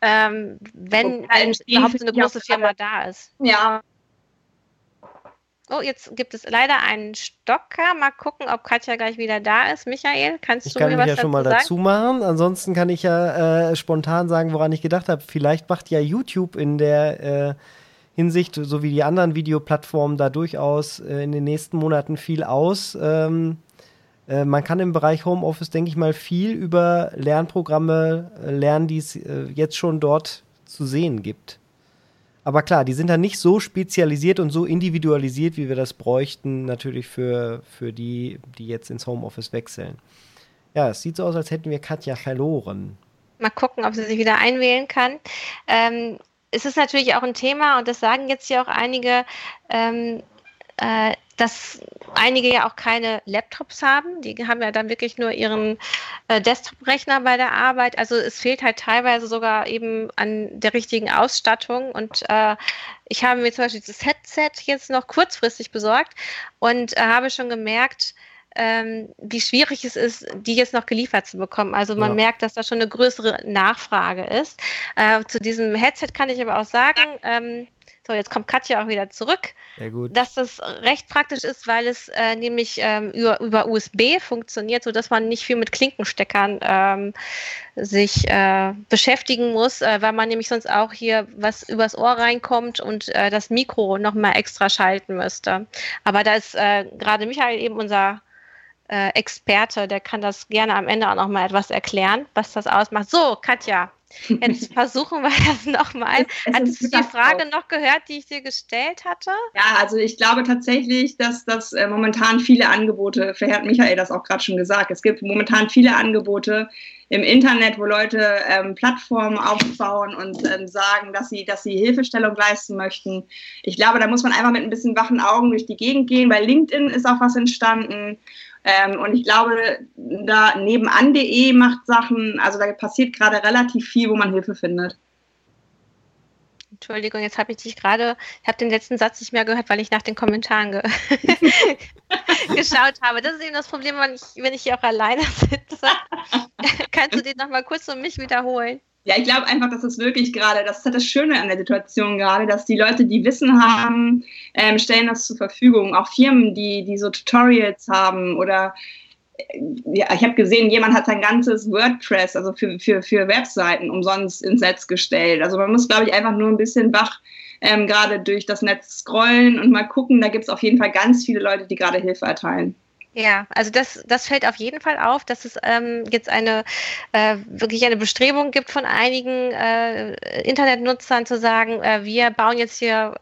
wenn überhaupt so eine große Firma da ist. Ja. Oh, jetzt gibt es leider einen Stocker. Mal gucken, ob Katja gleich wieder da ist. Michael, kannst du mir was dazu sagen? Ich kann mich ja schon mal dazu machen. Ansonsten kann ich ja spontan sagen, woran ich gedacht habe. Vielleicht macht ja YouTube in der Hinsicht, so wie die anderen Videoplattformen, da durchaus in den nächsten Monaten viel aus. Man kann im Bereich Homeoffice, denke ich mal, viel über Lernprogramme lernen, die es jetzt schon dort zu sehen gibt. Aber klar, die sind dann nicht so spezialisiert und so individualisiert, wie wir das bräuchten, natürlich für die, die jetzt ins Homeoffice wechseln. Ja, es sieht so aus, als hätten wir Katja verloren. Mal gucken, ob sie sich wieder einwählen kann. Es ist natürlich auch ein Thema, und das sagen jetzt hier auch einige, dass einige ja auch keine Laptops haben. Die haben ja dann wirklich nur ihren Desktop-Rechner bei der Arbeit. Also es fehlt halt teilweise sogar eben an der richtigen Ausstattung. Und ich habe mir zum Beispiel dieses Headset jetzt noch kurzfristig besorgt und habe schon gemerkt, wie schwierig es ist, die jetzt noch geliefert zu bekommen. Also man merkt, dass da schon eine größere Nachfrage ist. Zu diesem Headset kann ich aber auch sagen, So, jetzt kommt Katja auch wieder zurück. Sehr gut. Dass das recht praktisch ist, weil es nämlich über USB funktioniert, sodass man nicht viel mit Klinkensteckern sich beschäftigen muss, weil man nämlich sonst auch hier was übers Ohr reinkommt und das Mikro nochmal extra schalten müsste. Aber da ist gerade Michael eben unser Experte, der kann das gerne am Ende auch nochmal etwas erklären, was das ausmacht. So, Katja, jetzt versuchen wir das nochmal. Hattest du die Frage noch gehört, die ich dir gestellt hatte? Ja, also ich glaube tatsächlich, dass das momentan viele Angebote, vielleicht hat Michael das auch gerade schon gesagt, es gibt momentan viele Angebote im Internet, wo Leute Plattformen aufbauen und sagen, dass sie Hilfestellung leisten möchten. Ich glaube, da muss man einfach mit ein bisschen wachen Augen durch die Gegend gehen. Bei LinkedIn ist auch was entstanden. Und ich glaube, da nebenan.de macht Sachen, also da passiert gerade relativ viel, wo man Hilfe findet. Entschuldigung, jetzt habe ich dich gerade, ich habe den letzten Satz nicht mehr gehört, weil ich nach den Kommentaren geschaut habe. Das ist eben das Problem, wenn ich hier auch alleine sitze. Kannst du den nochmal kurz um mich wiederholen? Ja, ich glaube einfach, dass es wirklich gerade, das ist das Schöne an der Situation gerade, dass die Leute, die Wissen haben, stellen das zur Verfügung. Auch Firmen, die so Tutorials haben oder ja, ich habe gesehen, jemand hat sein ganzes WordPress, also für Webseiten umsonst ins Netz gestellt. Also man muss, glaube ich, einfach nur ein bisschen wach gerade durch das Netz scrollen und mal gucken. Da gibt es auf jeden Fall ganz viele Leute, die gerade Hilfe erteilen. Ja, also das fällt auf jeden Fall auf, dass es jetzt wirklich eine Bestrebung gibt von einigen Internetnutzern zu sagen, wir bauen jetzt hier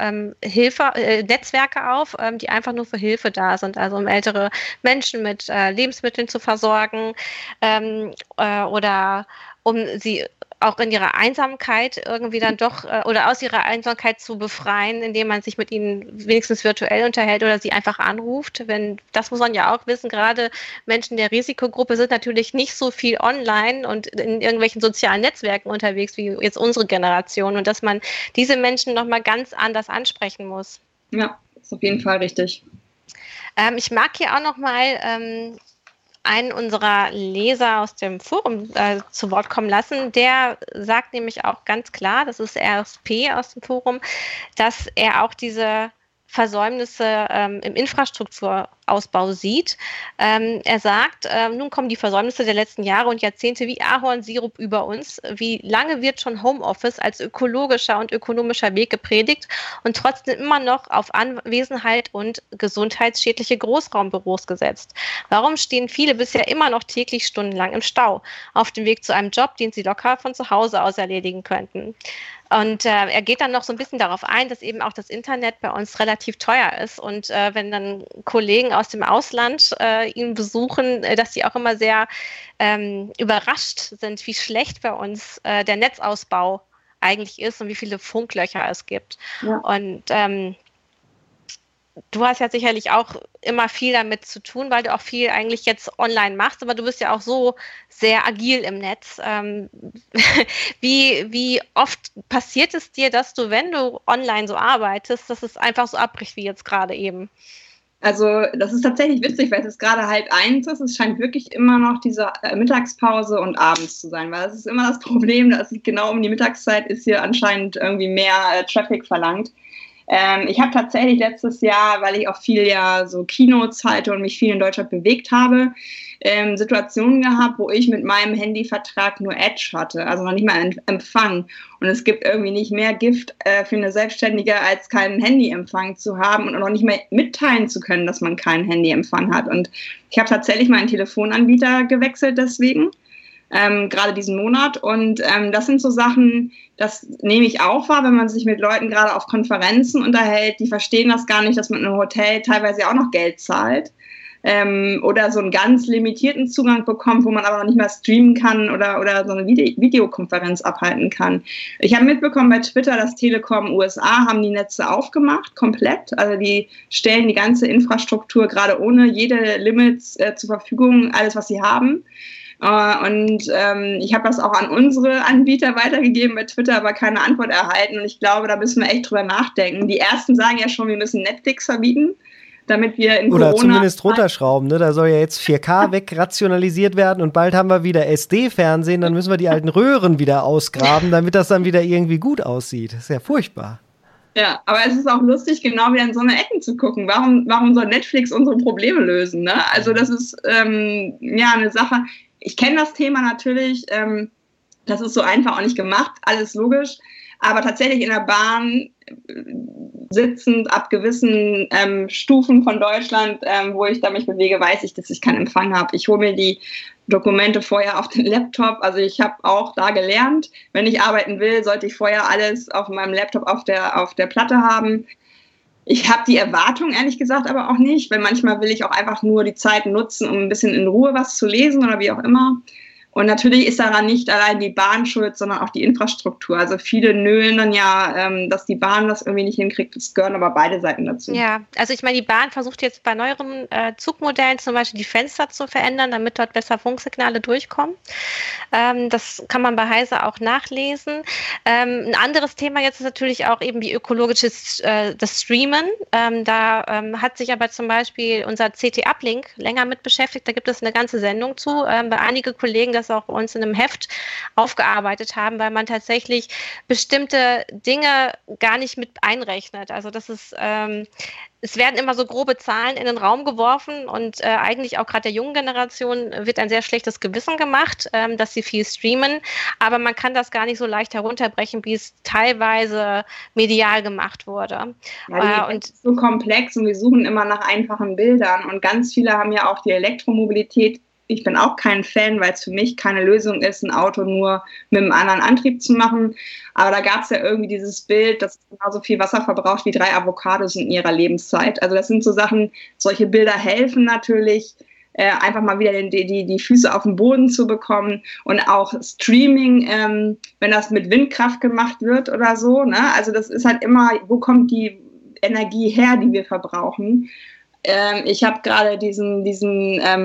Netzwerke auf, die einfach nur für Hilfe da sind, also um ältere Menschen mit Lebensmitteln zu versorgen oder um sie auch in ihrer Einsamkeit irgendwie dann doch oder aus ihrer Einsamkeit zu befreien, indem man sich mit ihnen wenigstens virtuell unterhält oder sie einfach anruft. Das muss man ja auch wissen, gerade Menschen der Risikogruppe sind natürlich nicht so viel online und in irgendwelchen sozialen Netzwerken unterwegs wie jetzt unsere Generation und dass man diese Menschen nochmal ganz anders ansprechen muss. Ja, ist auf jeden Fall richtig. Ich mag hier auch nochmal einen unserer Leser aus dem Forum zu Wort kommen lassen. Der sagt nämlich auch ganz klar, das ist RSP aus dem Forum, dass er auch diese Versäumnisse im Infrastrukturausbau sieht. Er sagt, nun kommen die Versäumnisse der letzten Jahre und Jahrzehnte wie Ahornsirup über uns. Wie lange wird schon Homeoffice als ökologischer und ökonomischer Weg gepredigt und trotzdem immer noch auf Anwesenheit und gesundheitsschädliche Großraumbüros gesetzt? Warum stehen viele bisher immer noch täglich stundenlang im Stau auf dem Weg zu einem Job, den sie locker von zu Hause aus erledigen könnten? Und er geht dann noch so ein bisschen darauf ein, dass eben auch das Internet bei uns relativ teuer ist. Und wenn dann Kollegen aus dem Ausland ihn besuchen, dass sie auch immer sehr überrascht sind, wie schlecht bei uns der Netzausbau eigentlich ist und wie viele Funklöcher es gibt. Ja. Und du hast ja sicherlich auch immer viel damit zu tun, weil du auch viel eigentlich jetzt online machst, aber du bist ja auch so sehr agil im Netz. Wie oft passiert es dir, dass du, wenn du online so arbeitest, dass es einfach so abbricht wie jetzt gerade eben? Also das ist tatsächlich witzig, weil es ist gerade 13:30 ist. Es scheint wirklich immer noch diese Mittagspause und abends zu sein, weil das ist immer das Problem, dass genau um die Mittagszeit ist hier anscheinend irgendwie mehr Traffic verlangt. Ich habe tatsächlich letztes Jahr, weil ich auch viel ja so Keynotes halte und mich viel in Deutschland bewegt habe, Situationen gehabt, wo ich mit meinem Handyvertrag nur Edge hatte, also noch nicht mal Empfang. Und es gibt irgendwie nicht mehr Gift für eine Selbstständige, als keinen Handyempfang zu haben und noch nicht mehr mitteilen zu können, dass man keinen Handyempfang hat. Und ich habe tatsächlich meinen Telefonanbieter gewechselt deswegen. Gerade diesen Monat und das sind so Sachen, das nehme ich auch wahr, wenn man sich mit Leuten gerade auf Konferenzen unterhält, die verstehen das gar nicht, dass man in einem Hotel teilweise auch noch Geld zahlt oder so einen ganz limitierten Zugang bekommt, wo man aber noch nicht mal streamen kann oder so eine Videokonferenz abhalten kann. Ich habe mitbekommen bei Twitter, dass Telekom USA haben die Netze aufgemacht, komplett, also die stellen die ganze Infrastruktur gerade ohne jede Limits zur Verfügung, alles was sie haben. Und ich habe das auch an unsere Anbieter weitergegeben bei Twitter, aber keine Antwort erhalten. Und ich glaube, da müssen wir echt drüber nachdenken. Die ersten sagen ja schon, wir müssen Netflix verbieten, damit wir in Corona... Oder zumindest runterschrauben, ne? Da soll ja jetzt 4K wegrationalisiert werden und bald haben wir wieder SD-Fernsehen, dann müssen wir die alten Röhren wieder ausgraben, damit das dann wieder irgendwie gut aussieht. Das ist ja furchtbar. Ja, aber es ist auch lustig, genau wieder in so eine Ecken zu gucken. Warum soll Netflix unsere Probleme lösen? Ne? Also das ist ja eine Sache. Ich kenne das Thema natürlich. Das ist so einfach auch nicht gemacht, alles logisch. Aber tatsächlich in der Bahn sitzend ab gewissen Stufen von Deutschland, wo ich da mich bewege, weiß ich, dass ich keinen Empfang habe. Ich hole mir die Dokumente vorher auf den Laptop. Also ich habe auch da gelernt, wenn ich arbeiten will, sollte ich vorher alles auf meinem Laptop auf der Platte haben. Ich habe die Erwartung, ehrlich gesagt, aber auch nicht, weil manchmal will ich auch einfach nur die Zeit nutzen, um ein bisschen in Ruhe was zu lesen oder wie auch immer. Und natürlich ist daran nicht allein die Bahn schuld, sondern auch die Infrastruktur. Also viele nölen dann ja, dass die Bahn das irgendwie nicht hinkriegt. Es gehören aber beide Seiten dazu. Ja, also ich meine, die Bahn versucht jetzt bei neueren Zugmodellen zum Beispiel die Fenster zu verändern, damit dort besser Funksignale durchkommen. Das kann man bei Heise auch nachlesen. Ein anderes Thema jetzt ist natürlich auch eben die ökologische das Streamen. Da hat sich aber zum Beispiel unser CT Uplink länger mit beschäftigt. Da gibt es eine ganze Sendung zu. Bei einigen Kollegen, das auch bei uns in einem Heft aufgearbeitet haben, weil man tatsächlich bestimmte Dinge gar nicht mit einrechnet. Also das ist, es werden immer so grobe Zahlen in den Raum geworfen und eigentlich auch gerade der jungen Generation wird ein sehr schlechtes Gewissen gemacht, dass sie viel streamen, aber man kann das gar nicht so leicht herunterbrechen, wie es teilweise medial gemacht wurde. Ja, und so komplex und wir suchen immer nach einfachen Bildern und ganz viele haben ja auch die Elektromobilität. Ich bin auch kein Fan, weil es für mich keine Lösung ist, ein Auto nur mit einem anderen Antrieb zu machen. Aber da gab es ja irgendwie dieses Bild, dass es genauso viel Wasser verbraucht wie 3 Avocados in ihrer Lebenszeit. Also das sind so Sachen, solche Bilder helfen natürlich, einfach mal wieder die Füße auf den Boden zu bekommen. Und auch Streaming, wenn das mit Windkraft gemacht wird oder so. Ne? Also das ist halt immer, wo kommt die Energie her, die wir verbrauchen? Ich habe gerade diesen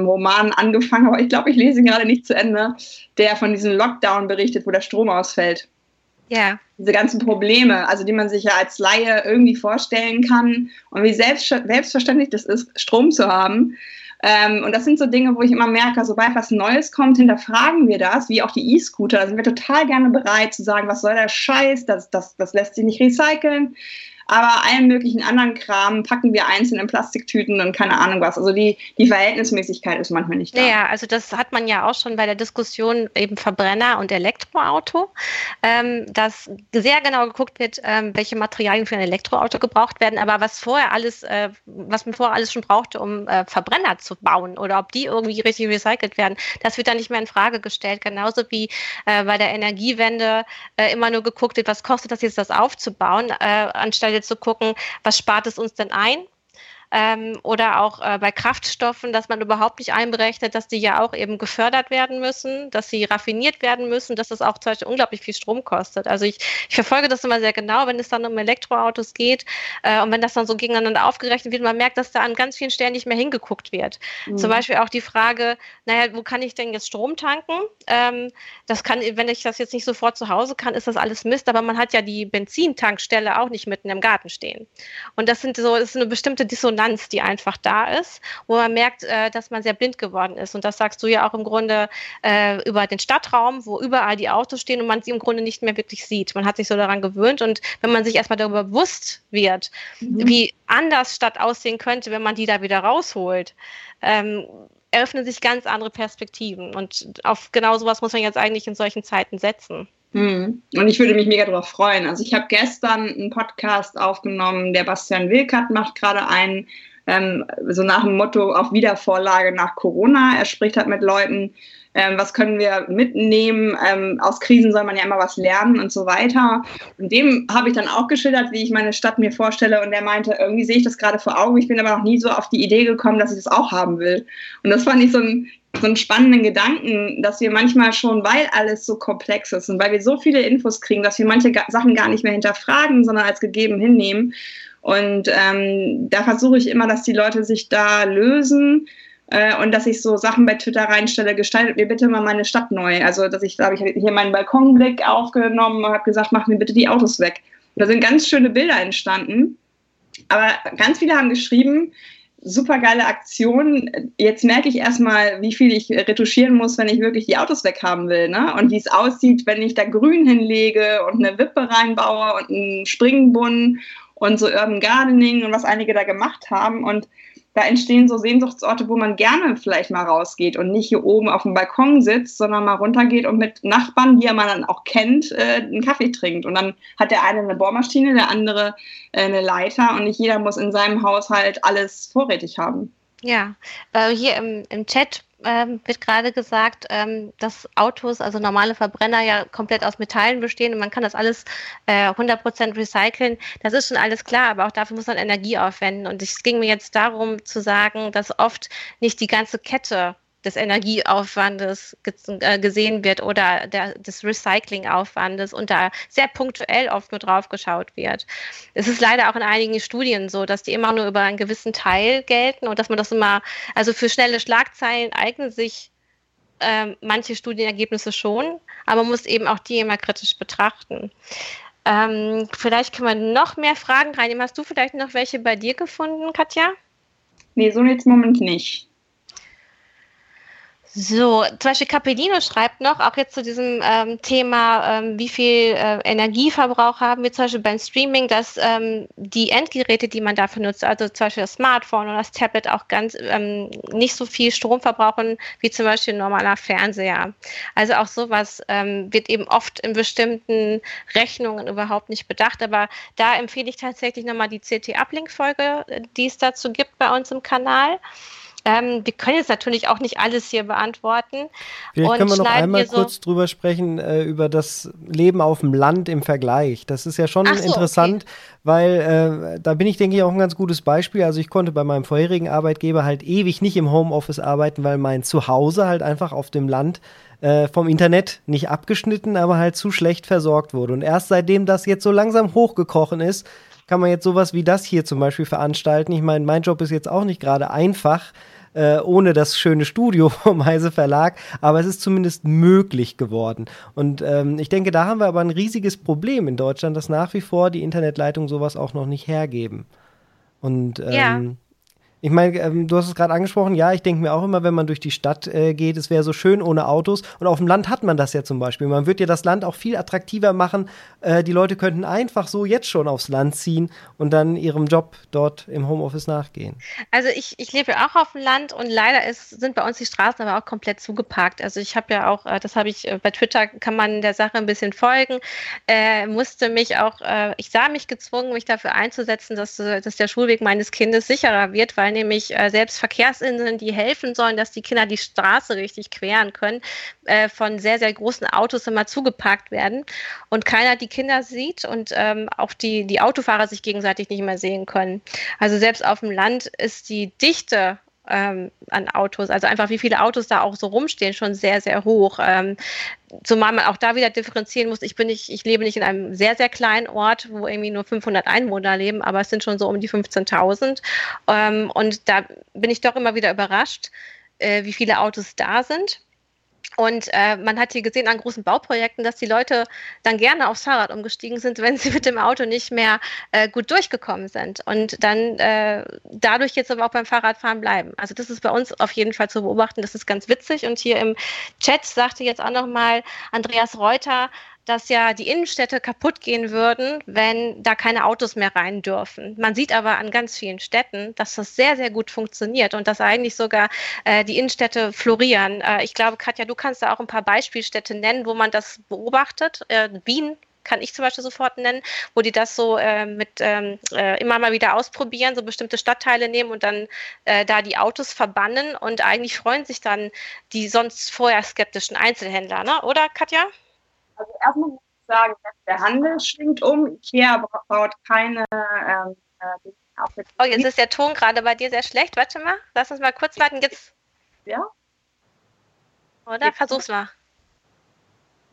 Roman angefangen, aber ich glaube, ich lese ihn gerade nicht zu Ende, der von diesem Lockdown berichtet, wo der Strom ausfällt. Ja. Diese ganzen Probleme, also die man sich ja als Laie irgendwie vorstellen kann und wie selbstverständlich das ist, Strom zu haben. Und das sind so Dinge, wo ich immer merke, sobald was Neues kommt, hinterfragen wir das, wie auch die E-Scooter. Da sind wir total gerne bereit zu sagen, was soll der Scheiß, das lässt sich nicht recyceln. Aber allen möglichen anderen Kram packen wir einzeln in Plastiktüten und keine Ahnung was. Also die Verhältnismäßigkeit ist manchmal nicht da. Naja, also das hat man ja auch schon bei der Diskussion eben Verbrenner und Elektroauto, dass sehr genau geguckt wird, welche Materialien für ein Elektroauto gebraucht werden, aber was man vorher alles schon brauchte, um Verbrenner zu bauen oder ob die irgendwie richtig recycelt werden, das wird dann nicht mehr in Frage gestellt. Genauso wie bei der Energiewende immer nur geguckt wird, was kostet das jetzt, das aufzubauen, anstelle zu gucken, was spart es uns denn ein? Oder auch bei Kraftstoffen, dass man überhaupt nicht einberechnet, dass die ja auch eben gefördert werden müssen, dass sie raffiniert werden müssen, dass das auch zum Beispiel unglaublich viel Strom kostet. Also ich verfolge das immer sehr genau, wenn es dann um Elektroautos geht und wenn das dann so gegeneinander aufgerechnet wird, man merkt, dass da an ganz vielen Stellen nicht mehr hingeguckt wird. Mhm. Zum Beispiel auch die Frage, naja, wo kann ich denn jetzt Strom tanken? Wenn ich das jetzt nicht sofort zu Hause kann, ist das alles Mist, aber man hat ja die Benzintankstelle auch nicht mitten im Garten stehen. Und das ist eine bestimmte Dissonanz, die einfach da ist, wo man merkt, dass man sehr blind geworden ist. Und das sagst du ja auch im Grunde über den Stadtraum, wo überall die Autos stehen und man sie im Grunde nicht mehr wirklich sieht. Man hat sich so daran gewöhnt und wenn man sich erstmal darüber bewusst wird, wie anders Stadt aussehen könnte, wenn man die da wieder rausholt, eröffnen sich ganz andere Perspektiven. Und auf genau sowas muss man jetzt eigentlich in solchen Zeiten setzen. Und ich würde mich mega darüber freuen. Also ich habe gestern einen Podcast aufgenommen, der Bastian Wilkert macht gerade einen, so nach dem Motto auf Wiedervorlage nach Corona. Er spricht halt mit Leuten, was können wir mitnehmen, aus Krisen soll man ja immer was lernen und so weiter. Und dem habe ich dann auch geschildert, wie ich meine Stadt mir vorstelle und der meinte, irgendwie sehe ich das gerade vor Augen, ich bin aber noch nie so auf die Idee gekommen, dass ich das auch haben will. Und das fand ich so einen spannenden Gedanken, dass wir manchmal schon, weil alles so komplex ist und weil wir so viele Infos kriegen, dass wir manche Sachen gar nicht mehr hinterfragen, sondern als gegeben hinnehmen. Und da versuche ich immer, dass die Leute sich da lösen und dass ich so Sachen bei Twitter reinstelle, gestaltet mir bitte mal meine Stadt neu. Also, dass ich, glaube ich, hier meinen Balkonblick aufgenommen und habe gesagt, mach mir bitte die Autos weg. Und da sind ganz schöne Bilder entstanden. Aber ganz viele haben geschrieben, super geile Aktion. Jetzt merke ich erstmal, wie viel ich retuschieren muss, wenn ich wirklich die Autos weghaben will, ne? Und wie es aussieht, wenn ich da Grün hinlege und eine Wippe reinbaue und einen Springbrunnen und so Urban Gardening und was einige da gemacht haben. Und da entstehen so Sehnsuchtsorte, wo man gerne vielleicht mal rausgeht und nicht hier oben auf dem Balkon sitzt, sondern mal runtergeht und mit Nachbarn, die man dann auch kennt, einen Kaffee trinkt. Und dann hat der eine eine Bohrmaschine, der andere eine Leiter und nicht jeder muss in seinem Haushalt alles vorrätig haben. Ja, hier im Chat wird gerade gesagt, dass Autos, also normale Verbrenner, ja komplett aus Metallen bestehen und man kann das alles 100% recyceln. Das ist schon alles klar, aber auch dafür muss man Energie aufwenden. Und es ging mir jetzt darum zu sagen, dass oft nicht die ganze Kette des Energieaufwandes gesehen wird oder des Recyclingaufwandes und da sehr punktuell oft nur drauf geschaut wird. Es ist leider auch in einigen Studien so, dass die immer nur über einen gewissen Teil gelten und dass man das immer, also für schnelle Schlagzeilen eignen sich manche Studienergebnisse schon, aber man muss eben auch die immer kritisch betrachten. Vielleicht können wir noch mehr Fragen reinnehmen. Hast du vielleicht noch welche bei dir gefunden, Katja? Nee, so jetzt im Moment nicht. So, zum Beispiel Capellino schreibt noch, auch jetzt zu diesem Thema, wie viel Energieverbrauch haben wir zum Beispiel beim Streaming, dass die Endgeräte, die man dafür nutzt, also zum Beispiel das Smartphone oder das Tablet auch ganz nicht so viel Strom verbrauchen wie zum Beispiel ein normaler Fernseher. Also auch sowas wird eben oft in bestimmten Rechnungen überhaupt nicht bedacht, aber da empfehle ich tatsächlich nochmal die CT Uplink-Folge, die es dazu gibt bei uns im Kanal. Wir können jetzt natürlich auch nicht alles hier beantworten. Vielleicht können wir noch einmal kurz drüber sprechen, über das Leben auf dem Land im Vergleich. Das ist ja schon interessant, weil da bin ich, denke ich, auch ein ganz gutes Beispiel. Also ich konnte bei meinem vorherigen Arbeitgeber halt ewig nicht im Homeoffice arbeiten, weil mein Zuhause halt einfach auf dem Land vom Internet nicht abgeschnitten, aber halt zu schlecht versorgt wurde. Und erst seitdem das jetzt so langsam hochgekochen ist, kann man jetzt sowas wie das hier zum Beispiel veranstalten. Ich meine, mein Job ist jetzt auch nicht gerade einfach, ohne das schöne Studio vom Heise Verlag, aber es ist zumindest möglich geworden. Und ich denke, da haben wir aber ein riesiges Problem in Deutschland, dass nach wie vor die Internetleitungen sowas auch noch nicht hergeben. Und ich meine, du hast es gerade angesprochen, ja, ich denke mir auch immer, wenn man durch die Stadt geht, es wäre so schön ohne Autos. Und auf dem Land hat man das ja zum Beispiel. Man würde ja das Land auch viel attraktiver machen. Die Leute könnten einfach so jetzt schon aufs Land ziehen und dann ihrem Job dort im Homeoffice nachgehen. Also ich lebe ja auch auf dem Land und leider sind bei uns die Straßen aber auch komplett zugeparkt. Also ich habe ja auch, das habe ich bei Twitter, kann man der Sache ein bisschen folgen, ich sah mich gezwungen, mich dafür einzusetzen, dass der Schulweg meines Kindes sicherer wird, weil nämlich selbst Verkehrsinseln, die helfen sollen, dass die Kinder die Straße richtig queren können, von sehr, sehr großen Autos immer zugeparkt werden und keiner die Kinder sieht und auch die Autofahrer sich gegenseitig nicht mehr sehen können. Also selbst auf dem Land ist die Dichte an Autos, also einfach wie viele Autos da auch so rumstehen, schon sehr, sehr hoch. Zumal man auch da wieder differenzieren muss, ich lebe nicht in einem sehr, sehr kleinen Ort, wo irgendwie nur 500 Einwohner leben, aber es sind schon so um die 15.000. Und da bin ich doch immer wieder überrascht, wie viele Autos da sind. Und man hat hier gesehen an großen Bauprojekten, dass die Leute dann gerne aufs Fahrrad umgestiegen sind, wenn sie mit dem Auto nicht mehr gut durchgekommen sind und dann dadurch jetzt aber auch beim Fahrradfahren bleiben. Also das ist bei uns auf jeden Fall zu beobachten, das ist ganz witzig. Und hier im Chat sagte jetzt auch nochmal Andreas Reuter, dass ja die Innenstädte kaputt gehen würden, wenn da keine Autos mehr rein dürfen. Man sieht aber an ganz vielen Städten, dass das sehr, sehr gut funktioniert und dass eigentlich sogar die Innenstädte florieren. Ich glaube, Katja, du kannst da auch ein paar Beispielstädte nennen, wo man das beobachtet. Wien kann ich zum Beispiel sofort nennen, wo die das so immer mal wieder ausprobieren, so bestimmte Stadtteile nehmen und dann da die Autos verbannen. Und eigentlich freuen sich dann die sonst vorher skeptischen Einzelhändler, ne? Oder, Katja? Also erstmal muss ich sagen, der Handel schwingt um. Ikea baut keine... jetzt ist der Ton gerade bei dir sehr schlecht. Warte mal, lass uns mal kurz warten. Jetzt. Ja? Oder? Jetzt versuch's mal.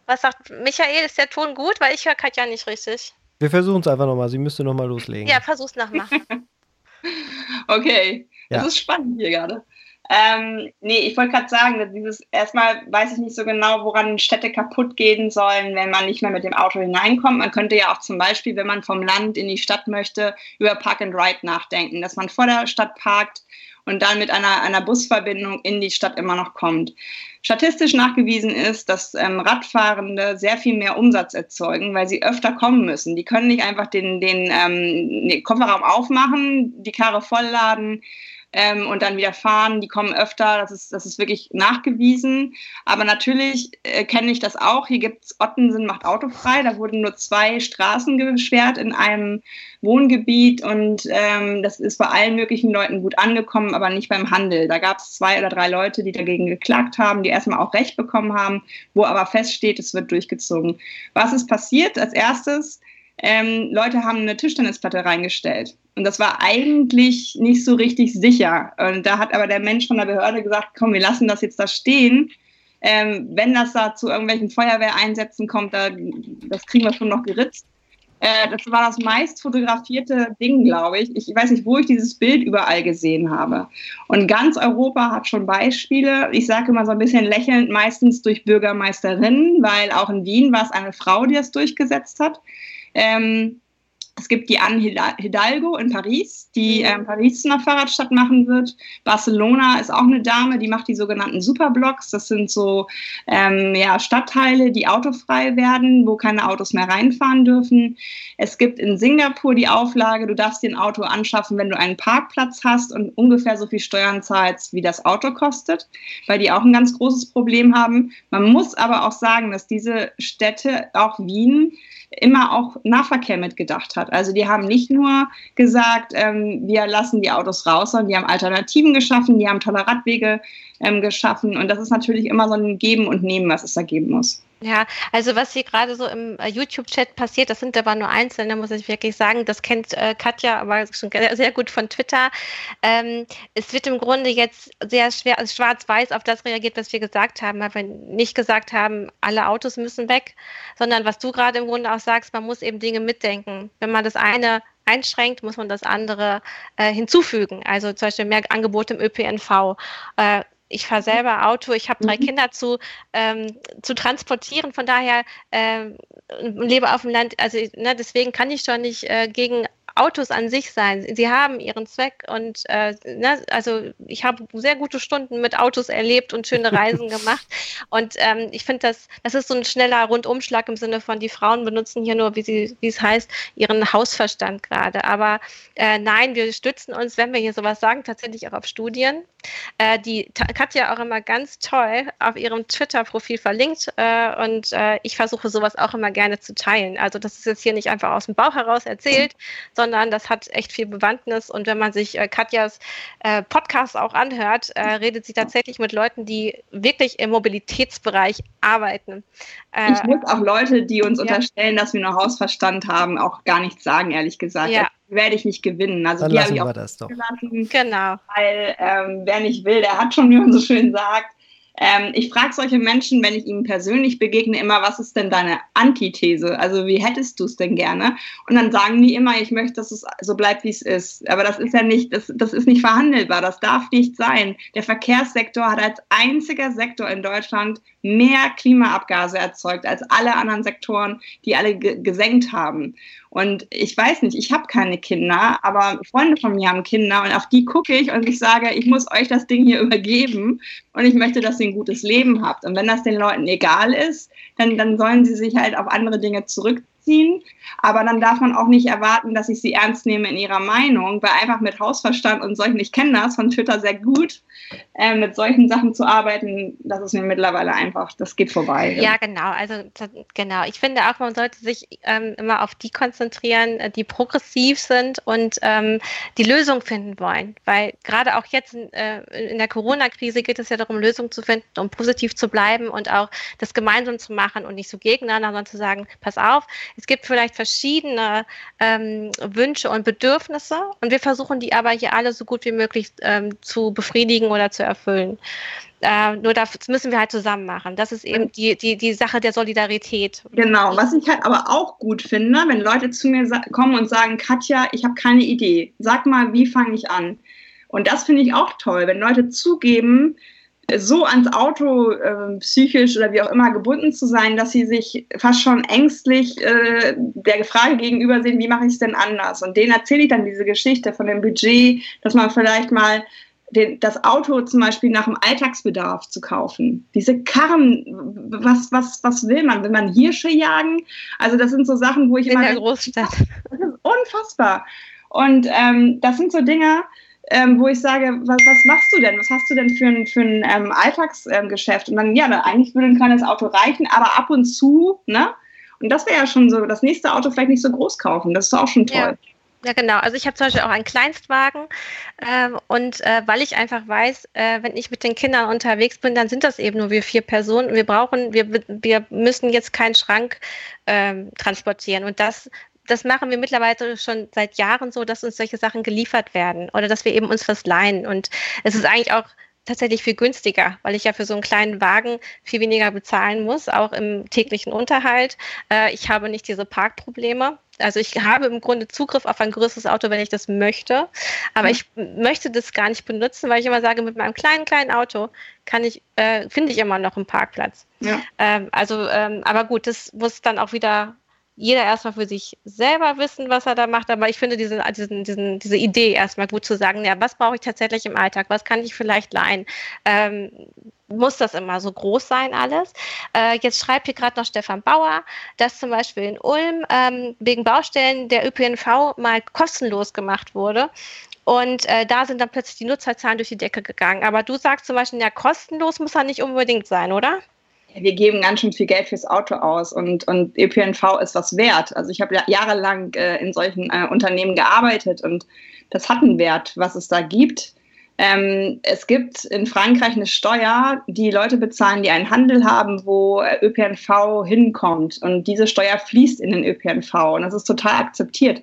Was sagt Michael? Ist der Ton gut? Weil ich höre Katja nicht richtig. Wir versuchen es einfach nochmal. Sie müsste nochmal loslegen. Ja, versuch's nochmal. Okay, ja. Das ist spannend hier gerade. Ich wollte gerade sagen, dass erstmal weiß ich nicht so genau, woran Städte kaputt gehen sollen, wenn man nicht mehr mit dem Auto hineinkommt. Man könnte ja auch zum Beispiel, wenn man vom Land in die Stadt möchte, über Park and Ride nachdenken, dass man vor der Stadt parkt und dann mit einer Busverbindung in die Stadt immer noch kommt. Statistisch nachgewiesen ist, dass Radfahrende sehr viel mehr Umsatz erzeugen, weil sie öfter kommen müssen. Die können nicht einfach den Kofferraum aufmachen, die Karre vollladen und dann wieder fahren. Die kommen öfter, das ist wirklich nachgewiesen. Aber natürlich kenne ich das auch. Hier gibt es Ottensen macht autofrei. Da wurden nur 2 Straßen gesperrt in einem Wohngebiet und das ist bei allen möglichen Leuten gut angekommen, aber nicht beim Handel. Da gab es 2 oder 3 Leute, die dagegen geklagt haben, die erstmal auch Recht bekommen haben, wo aber feststeht, es wird durchgezogen. Was ist passiert? Als erstes, Leute haben eine Tischtennisplatte reingestellt und das war eigentlich nicht so richtig sicher. Und da hat aber der Mensch von der Behörde gesagt, komm, wir lassen das jetzt da stehen. Wenn das da zu irgendwelchen Feuerwehreinsätzen kommt, das kriegen wir schon noch geritzt. Das war das meist fotografierte Ding, glaube ich. Ich weiß nicht, wo ich dieses Bild überall gesehen habe. Und ganz Europa hat schon Beispiele. Ich sage immer so ein bisschen lächelnd, meistens durch Bürgermeisterinnen, weil auch in Wien war es eine Frau, die das durchgesetzt hat. Es gibt die Anne Hidalgo in Paris, die Paris zu einer Fahrradstadt machen wird. Barcelona ist auch eine Dame, die macht die sogenannten Superblocks. Das sind so Stadtteile, die autofrei werden, wo keine Autos mehr reinfahren dürfen. Es gibt in Singapur die Auflage, du darfst dir ein Auto anschaffen, wenn du einen Parkplatz hast und ungefähr so viel Steuern zahlst, wie das Auto kostet, weil die auch ein ganz großes Problem haben. Man muss aber auch sagen, dass diese Städte, auch Wien, immer auch Nahverkehr mitgedacht hat. Also die haben nicht nur gesagt, wir lassen die Autos raus, sondern die haben Alternativen geschaffen, die haben tolle Radwege geschaffen. Und das ist natürlich immer so ein Geben und Nehmen, was es da geben muss. Ja, also was hier gerade so im YouTube-Chat passiert, das sind aber nur Einzelne, muss ich wirklich sagen. Das kennt Katja aber schon sehr gut von Twitter. Es wird im Grunde jetzt sehr schwer, also schwarz-weiß auf das reagiert, was wir gesagt haben. Weil wir nicht gesagt haben, alle Autos müssen weg, sondern was du gerade im Grunde auch sagst, man muss eben Dinge mitdenken. Wenn man das eine einschränkt, muss man das andere hinzufügen. Also zum Beispiel mehr Angebot im ÖPNV. Ich fahre selber Auto, ich habe 3 Kinder zu transportieren, von daher lebe auf dem Land. Also deswegen kann ich schon nicht gegen Autos an sich sein. Sie haben ihren Zweck und ich habe sehr gute Stunden mit Autos erlebt und schöne Reisen gemacht. Und ich finde, das ist so ein schneller Rundumschlag im Sinne von, die Frauen benutzen hier nur, wie es heißt, ihren Hausverstand gerade. Aber nein, wir stützen uns, wenn wir hier sowas sagen, tatsächlich auch auf Studien. Die Katja auch immer ganz toll auf ihrem Twitter-Profil verlinkt und ich versuche sowas auch immer gerne zu teilen. Also das ist jetzt hier nicht einfach aus dem Bauch heraus erzählt, sondern das hat echt viel Bewandtnis. Und wenn man sich Katjas Podcast auch anhört, redet sie tatsächlich mit Leuten, die wirklich im Mobilitätsbereich arbeiten. Ich muss auch Leute, die uns unterstellen, dass wir nur Hausverstand haben, auch gar nichts sagen, ehrlich gesagt. Ja. Werde ich nicht gewinnen. Also dann die habe ich auch das doch gelassen, genau. Weil wer nicht will, der hat schon, wie man so schön sagt. Ich frage solche Menschen, wenn ich ihnen persönlich begegne, immer, was ist denn deine Antithese? Also wie hättest du es denn gerne? Und dann sagen die immer, ich möchte, dass es so bleibt, wie es ist. Aber das ist ja nicht, das ist nicht verhandelbar. Das darf nicht sein. Der Verkehrssektor hat als einziger Sektor in Deutschland mehr Klimaabgase erzeugt als alle anderen Sektoren, die alle gesenkt haben. Und ich weiß nicht, ich habe keine Kinder, aber Freunde von mir haben Kinder und auf die gucke ich und ich sage, ich muss euch das Ding hier übergeben und ich möchte, dass ihr ein gutes Leben habt. Und wenn das den Leuten egal ist, dann sollen sie sich halt auf andere Dinge zurückziehen. Aber dann darf man auch nicht erwarten, dass ich sie ernst nehme in ihrer Meinung, weil einfach mit Hausverstand und solchen, ich kenne das von Twitter sehr gut, mit solchen Sachen zu arbeiten, das ist mir mittlerweile einfach, das geht vorbei. Ja, genau. Also, ich finde auch, man sollte sich immer auf die konzentrieren, die progressiv sind und die Lösung finden wollen. Weil gerade auch jetzt in der Corona-Krise geht es ja darum, Lösungen zu finden, um positiv zu bleiben und auch das gemeinsam zu machen und nicht so gegeneinander, sondern zu sagen, pass auf, es gibt vielleicht verschiedene Wünsche und Bedürfnisse und wir versuchen die aber hier alle so gut wie möglich zu befriedigen oder zu erfüllen. Nur das müssen wir halt zusammen machen. Das ist eben die Sache der Solidarität. Genau, was ich halt aber auch gut finde, wenn Leute zu mir kommen und sagen, Katja, ich habe keine Idee. Sag mal, wie fange ich an? Und das finde ich auch toll, wenn Leute zugeben, so ans Auto psychisch oder wie auch immer gebunden zu sein, dass sie sich fast schon ängstlich der Frage gegenüber sehen, wie mache ich es denn anders? Und denen erzähle ich dann diese Geschichte von dem Budget, dass man vielleicht mal das Auto zum Beispiel nach dem Alltagsbedarf zu kaufen. Diese Karren, was will man? Will man Hirsche jagen? Also das sind so Sachen, wo ich immer... In der Großstadt. Das ist unfassbar. Und das sind so Dinge, wo ich sage, was machst du denn? Was hast du denn für ein Alltagsgeschäft? Und dann, ja, eigentlich würde ein kleines Auto reichen, aber ab und zu, ne? Und das wäre ja schon so, das nächste Auto vielleicht nicht so groß kaufen. Das ist auch schon toll. Ja, genau. Also ich habe zum Beispiel auch einen Kleinstwagen und weil ich einfach weiß, wenn ich mit den Kindern unterwegs bin, dann sind das eben nur wir 4 Personen. Wir müssen jetzt keinen Schrank transportieren. Und das machen wir mittlerweile schon seit Jahren so, dass uns solche Sachen geliefert werden oder dass wir eben uns was leihen. Und es ist eigentlich auch tatsächlich viel günstiger, weil ich ja für so einen kleinen Wagen viel weniger bezahlen muss, auch im täglichen Unterhalt. Ich habe nicht diese Parkprobleme. Also ich habe im Grunde Zugriff auf ein größeres Auto, wenn ich das möchte. Aber ich möchte das gar nicht benutzen, weil ich immer sage, mit meinem kleinen Auto finde ich immer noch einen Parkplatz. Ja. Aber gut, das muss dann auch wieder jeder erstmal für sich selber wissen, was er da macht, aber ich finde diese Idee erstmal gut zu sagen, ja, was brauche ich tatsächlich im Alltag, was kann ich vielleicht leihen, muss das immer so groß sein alles? Jetzt schreibt hier gerade noch Stefan Bauer, dass zum Beispiel in Ulm wegen Baustellen der ÖPNV mal kostenlos gemacht wurde. Und da sind dann plötzlich die Nutzerzahlen durch die Decke gegangen. Aber du sagst zum Beispiel, ja, kostenlos muss er nicht unbedingt sein, oder? Wir geben ganz schön viel Geld fürs Auto aus und ÖPNV ist was wert. Also ich habe jahrelang in solchen Unternehmen gearbeitet und das hat einen Wert, was es da gibt. Es gibt in Frankreich eine Steuer, die Leute bezahlen, die einen Handel haben, wo ÖPNV hinkommt. Und diese Steuer fließt in den ÖPNV und das ist total akzeptiert.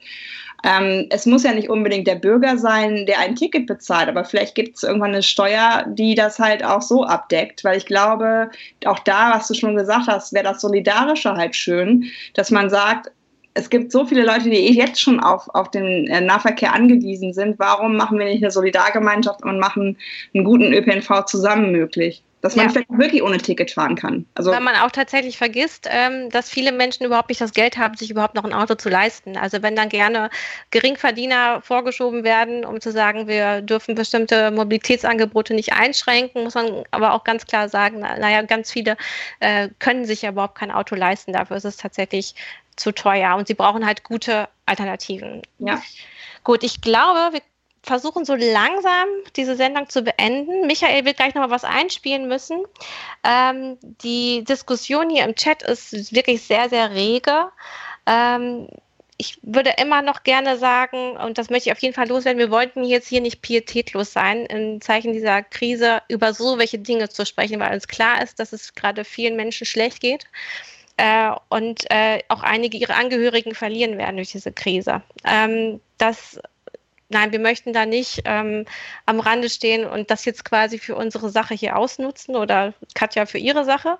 Es muss ja nicht unbedingt der Bürger sein, der ein Ticket bezahlt, aber vielleicht gibt es irgendwann eine Steuer, die das halt auch so abdeckt, weil ich glaube, auch da, was du schon gesagt hast, wäre das Solidarische halt schön, dass man sagt, es gibt so viele Leute, die jetzt schon auf den Nahverkehr angewiesen sind, warum machen wir nicht eine Solidargemeinschaft und machen einen guten ÖPNV zusammen möglich? Dass man vielleicht wirklich ohne Ticket fahren kann. Also weil man auch tatsächlich vergisst, dass viele Menschen überhaupt nicht das Geld haben, sich überhaupt noch ein Auto zu leisten. Also wenn dann gerne Geringverdiener vorgeschoben werden, um zu sagen, wir dürfen bestimmte Mobilitätsangebote nicht einschränken, muss man aber auch ganz klar sagen, naja, ganz viele können sich ja überhaupt kein Auto leisten. Dafür ist es tatsächlich zu teuer. Und sie brauchen halt gute Alternativen. Ja. Gut, ich glaube, wir versuchen so langsam diese Sendung zu beenden. Michael wird gleich nochmal was einspielen müssen. Die Diskussion hier im Chat ist wirklich sehr, sehr rege. Ich würde immer noch gerne sagen, und das möchte ich auf jeden Fall loswerden, wir wollten jetzt hier nicht pietätlos sein, im Zeichen dieser Krise über so welche Dinge zu sprechen, weil uns klar ist, dass es gerade vielen Menschen schlecht geht. Und auch einige ihre Angehörigen verlieren werden durch diese Krise. Nein, wir möchten da nicht am Rande stehen und das jetzt quasi für unsere Sache hier ausnutzen oder Katja für ihre Sache,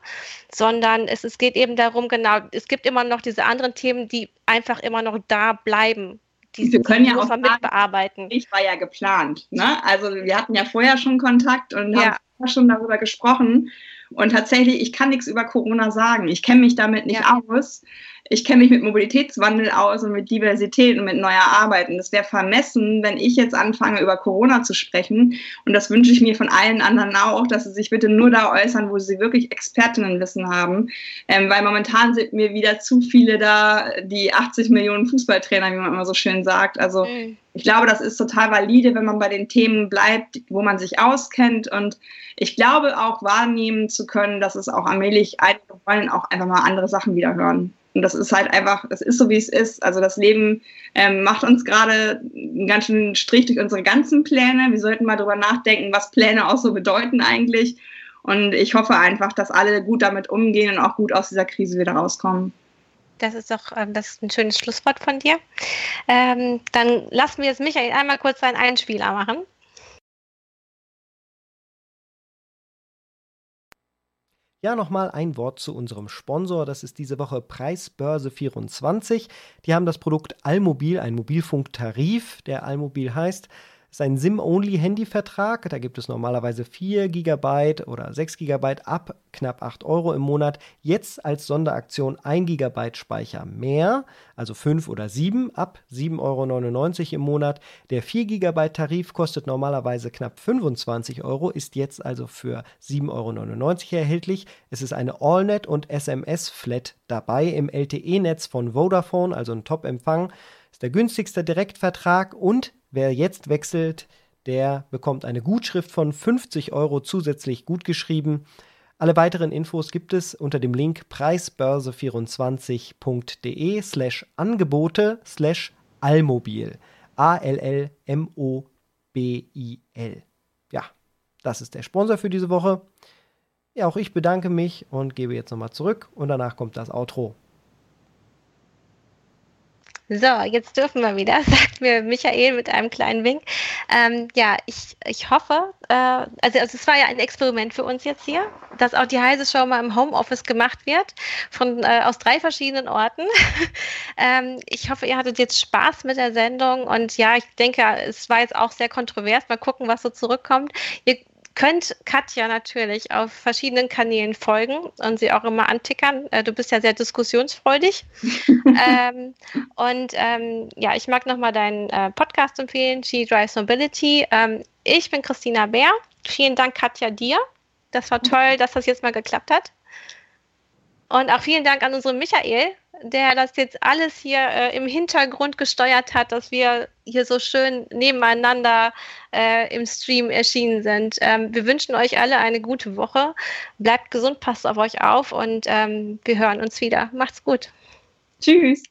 sondern es geht eben darum, genau, es gibt immer noch diese anderen Themen, die einfach immer noch da bleiben. Wir können ja auch mitbearbeiten. Ich war ja geplant, ne? Also wir hatten ja vorher schon Kontakt und haben schon darüber gesprochen. Und tatsächlich, ich kann nichts über Corona sagen. Ich kenne mich damit nicht aus. Ich kenne mich mit Mobilitätswandel aus und mit Diversität und mit neuer Arbeit. Und es wäre vermessen, wenn ich jetzt anfange, über Corona zu sprechen. Und das wünsche ich mir von allen anderen auch, dass sie sich bitte nur da äußern, wo sie wirklich Expertinnenwissen haben. Weil momentan sind mir wieder zu viele da, die 80 Millionen Fußballtrainer, wie man immer so schön sagt. Also ich glaube, das ist total valide, wenn man bei den Themen bleibt, wo man sich auskennt. Und ich glaube auch wahrnehmen zu können, dass es auch allmählich einige wollen, auch einfach mal andere Sachen wieder hören. Und das ist halt einfach, das ist so, wie es ist. Also das Leben macht uns gerade einen ganz schönen Strich durch unsere ganzen Pläne. Wir sollten mal drüber nachdenken, was Pläne auch so bedeuten eigentlich. Und ich hoffe einfach, dass alle gut damit umgehen und auch gut aus dieser Krise wieder rauskommen. Das ist doch ein schönes Schlusswort von dir. Dann lassen wir jetzt Michael einmal kurz seinen Einspieler machen. Ja, nochmal ein Wort zu unserem Sponsor. Das ist diese Woche Preisbörse24. Die haben das Produkt Allmobil, ein Mobilfunktarif, der Allmobil heißt, ist ein SIM-Only-Handyvertrag. Da gibt es normalerweise 4 GB oder 6 GB ab knapp 8 € im Monat. Jetzt als Sonderaktion 1 GB Speicher mehr, also 5 oder 7 ab 7,99 € im Monat. Der 4 GB Tarif kostet normalerweise knapp 25 €, ist jetzt also für 7,99 € erhältlich. Es ist eine AllNet- und SMS-Flat dabei im LTE-Netz von Vodafone, also ein Top-Empfang. Ist der günstigste Direktvertrag und wer jetzt wechselt, der bekommt eine Gutschrift von 50 € zusätzlich gutgeschrieben. Alle weiteren Infos gibt es unter dem Link preisbörse24.de/Angebote/Allmobil. ALLMOBIL. Ja, das ist der Sponsor für diese Woche. Ja, auch ich bedanke mich und gebe jetzt nochmal zurück und danach kommt das Outro. So, jetzt dürfen wir wieder, sagt mir Michael mit einem kleinen Wink. Ich hoffe, also es war ja ein Experiment für uns jetzt hier, dass auch die Heise Show mal im Homeoffice gemacht wird, aus 3 verschiedenen Orten. Ich hoffe, ihr hattet jetzt Spaß mit der Sendung und ja, ich denke, es war jetzt auch sehr kontrovers. Mal gucken, was so zurückkommt. Ihr könnt Katja natürlich auf verschiedenen Kanälen folgen und sie auch immer antickern. Du bist ja sehr diskussionsfreudig. Ich mag nochmal deinen Podcast empfehlen, She Drives Mobility. Ich bin Christina Bär. Vielen Dank, Katja, dir. Das war toll, dass das jetzt mal geklappt hat. Und auch vielen Dank an unseren Michael, der das jetzt alles hier im Hintergrund gesteuert hat, dass wir hier so schön nebeneinander im Stream erschienen sind. Wir wünschen euch alle eine gute Woche. Bleibt gesund, passt auf euch auf und wir hören uns wieder. Macht's gut. Tschüss.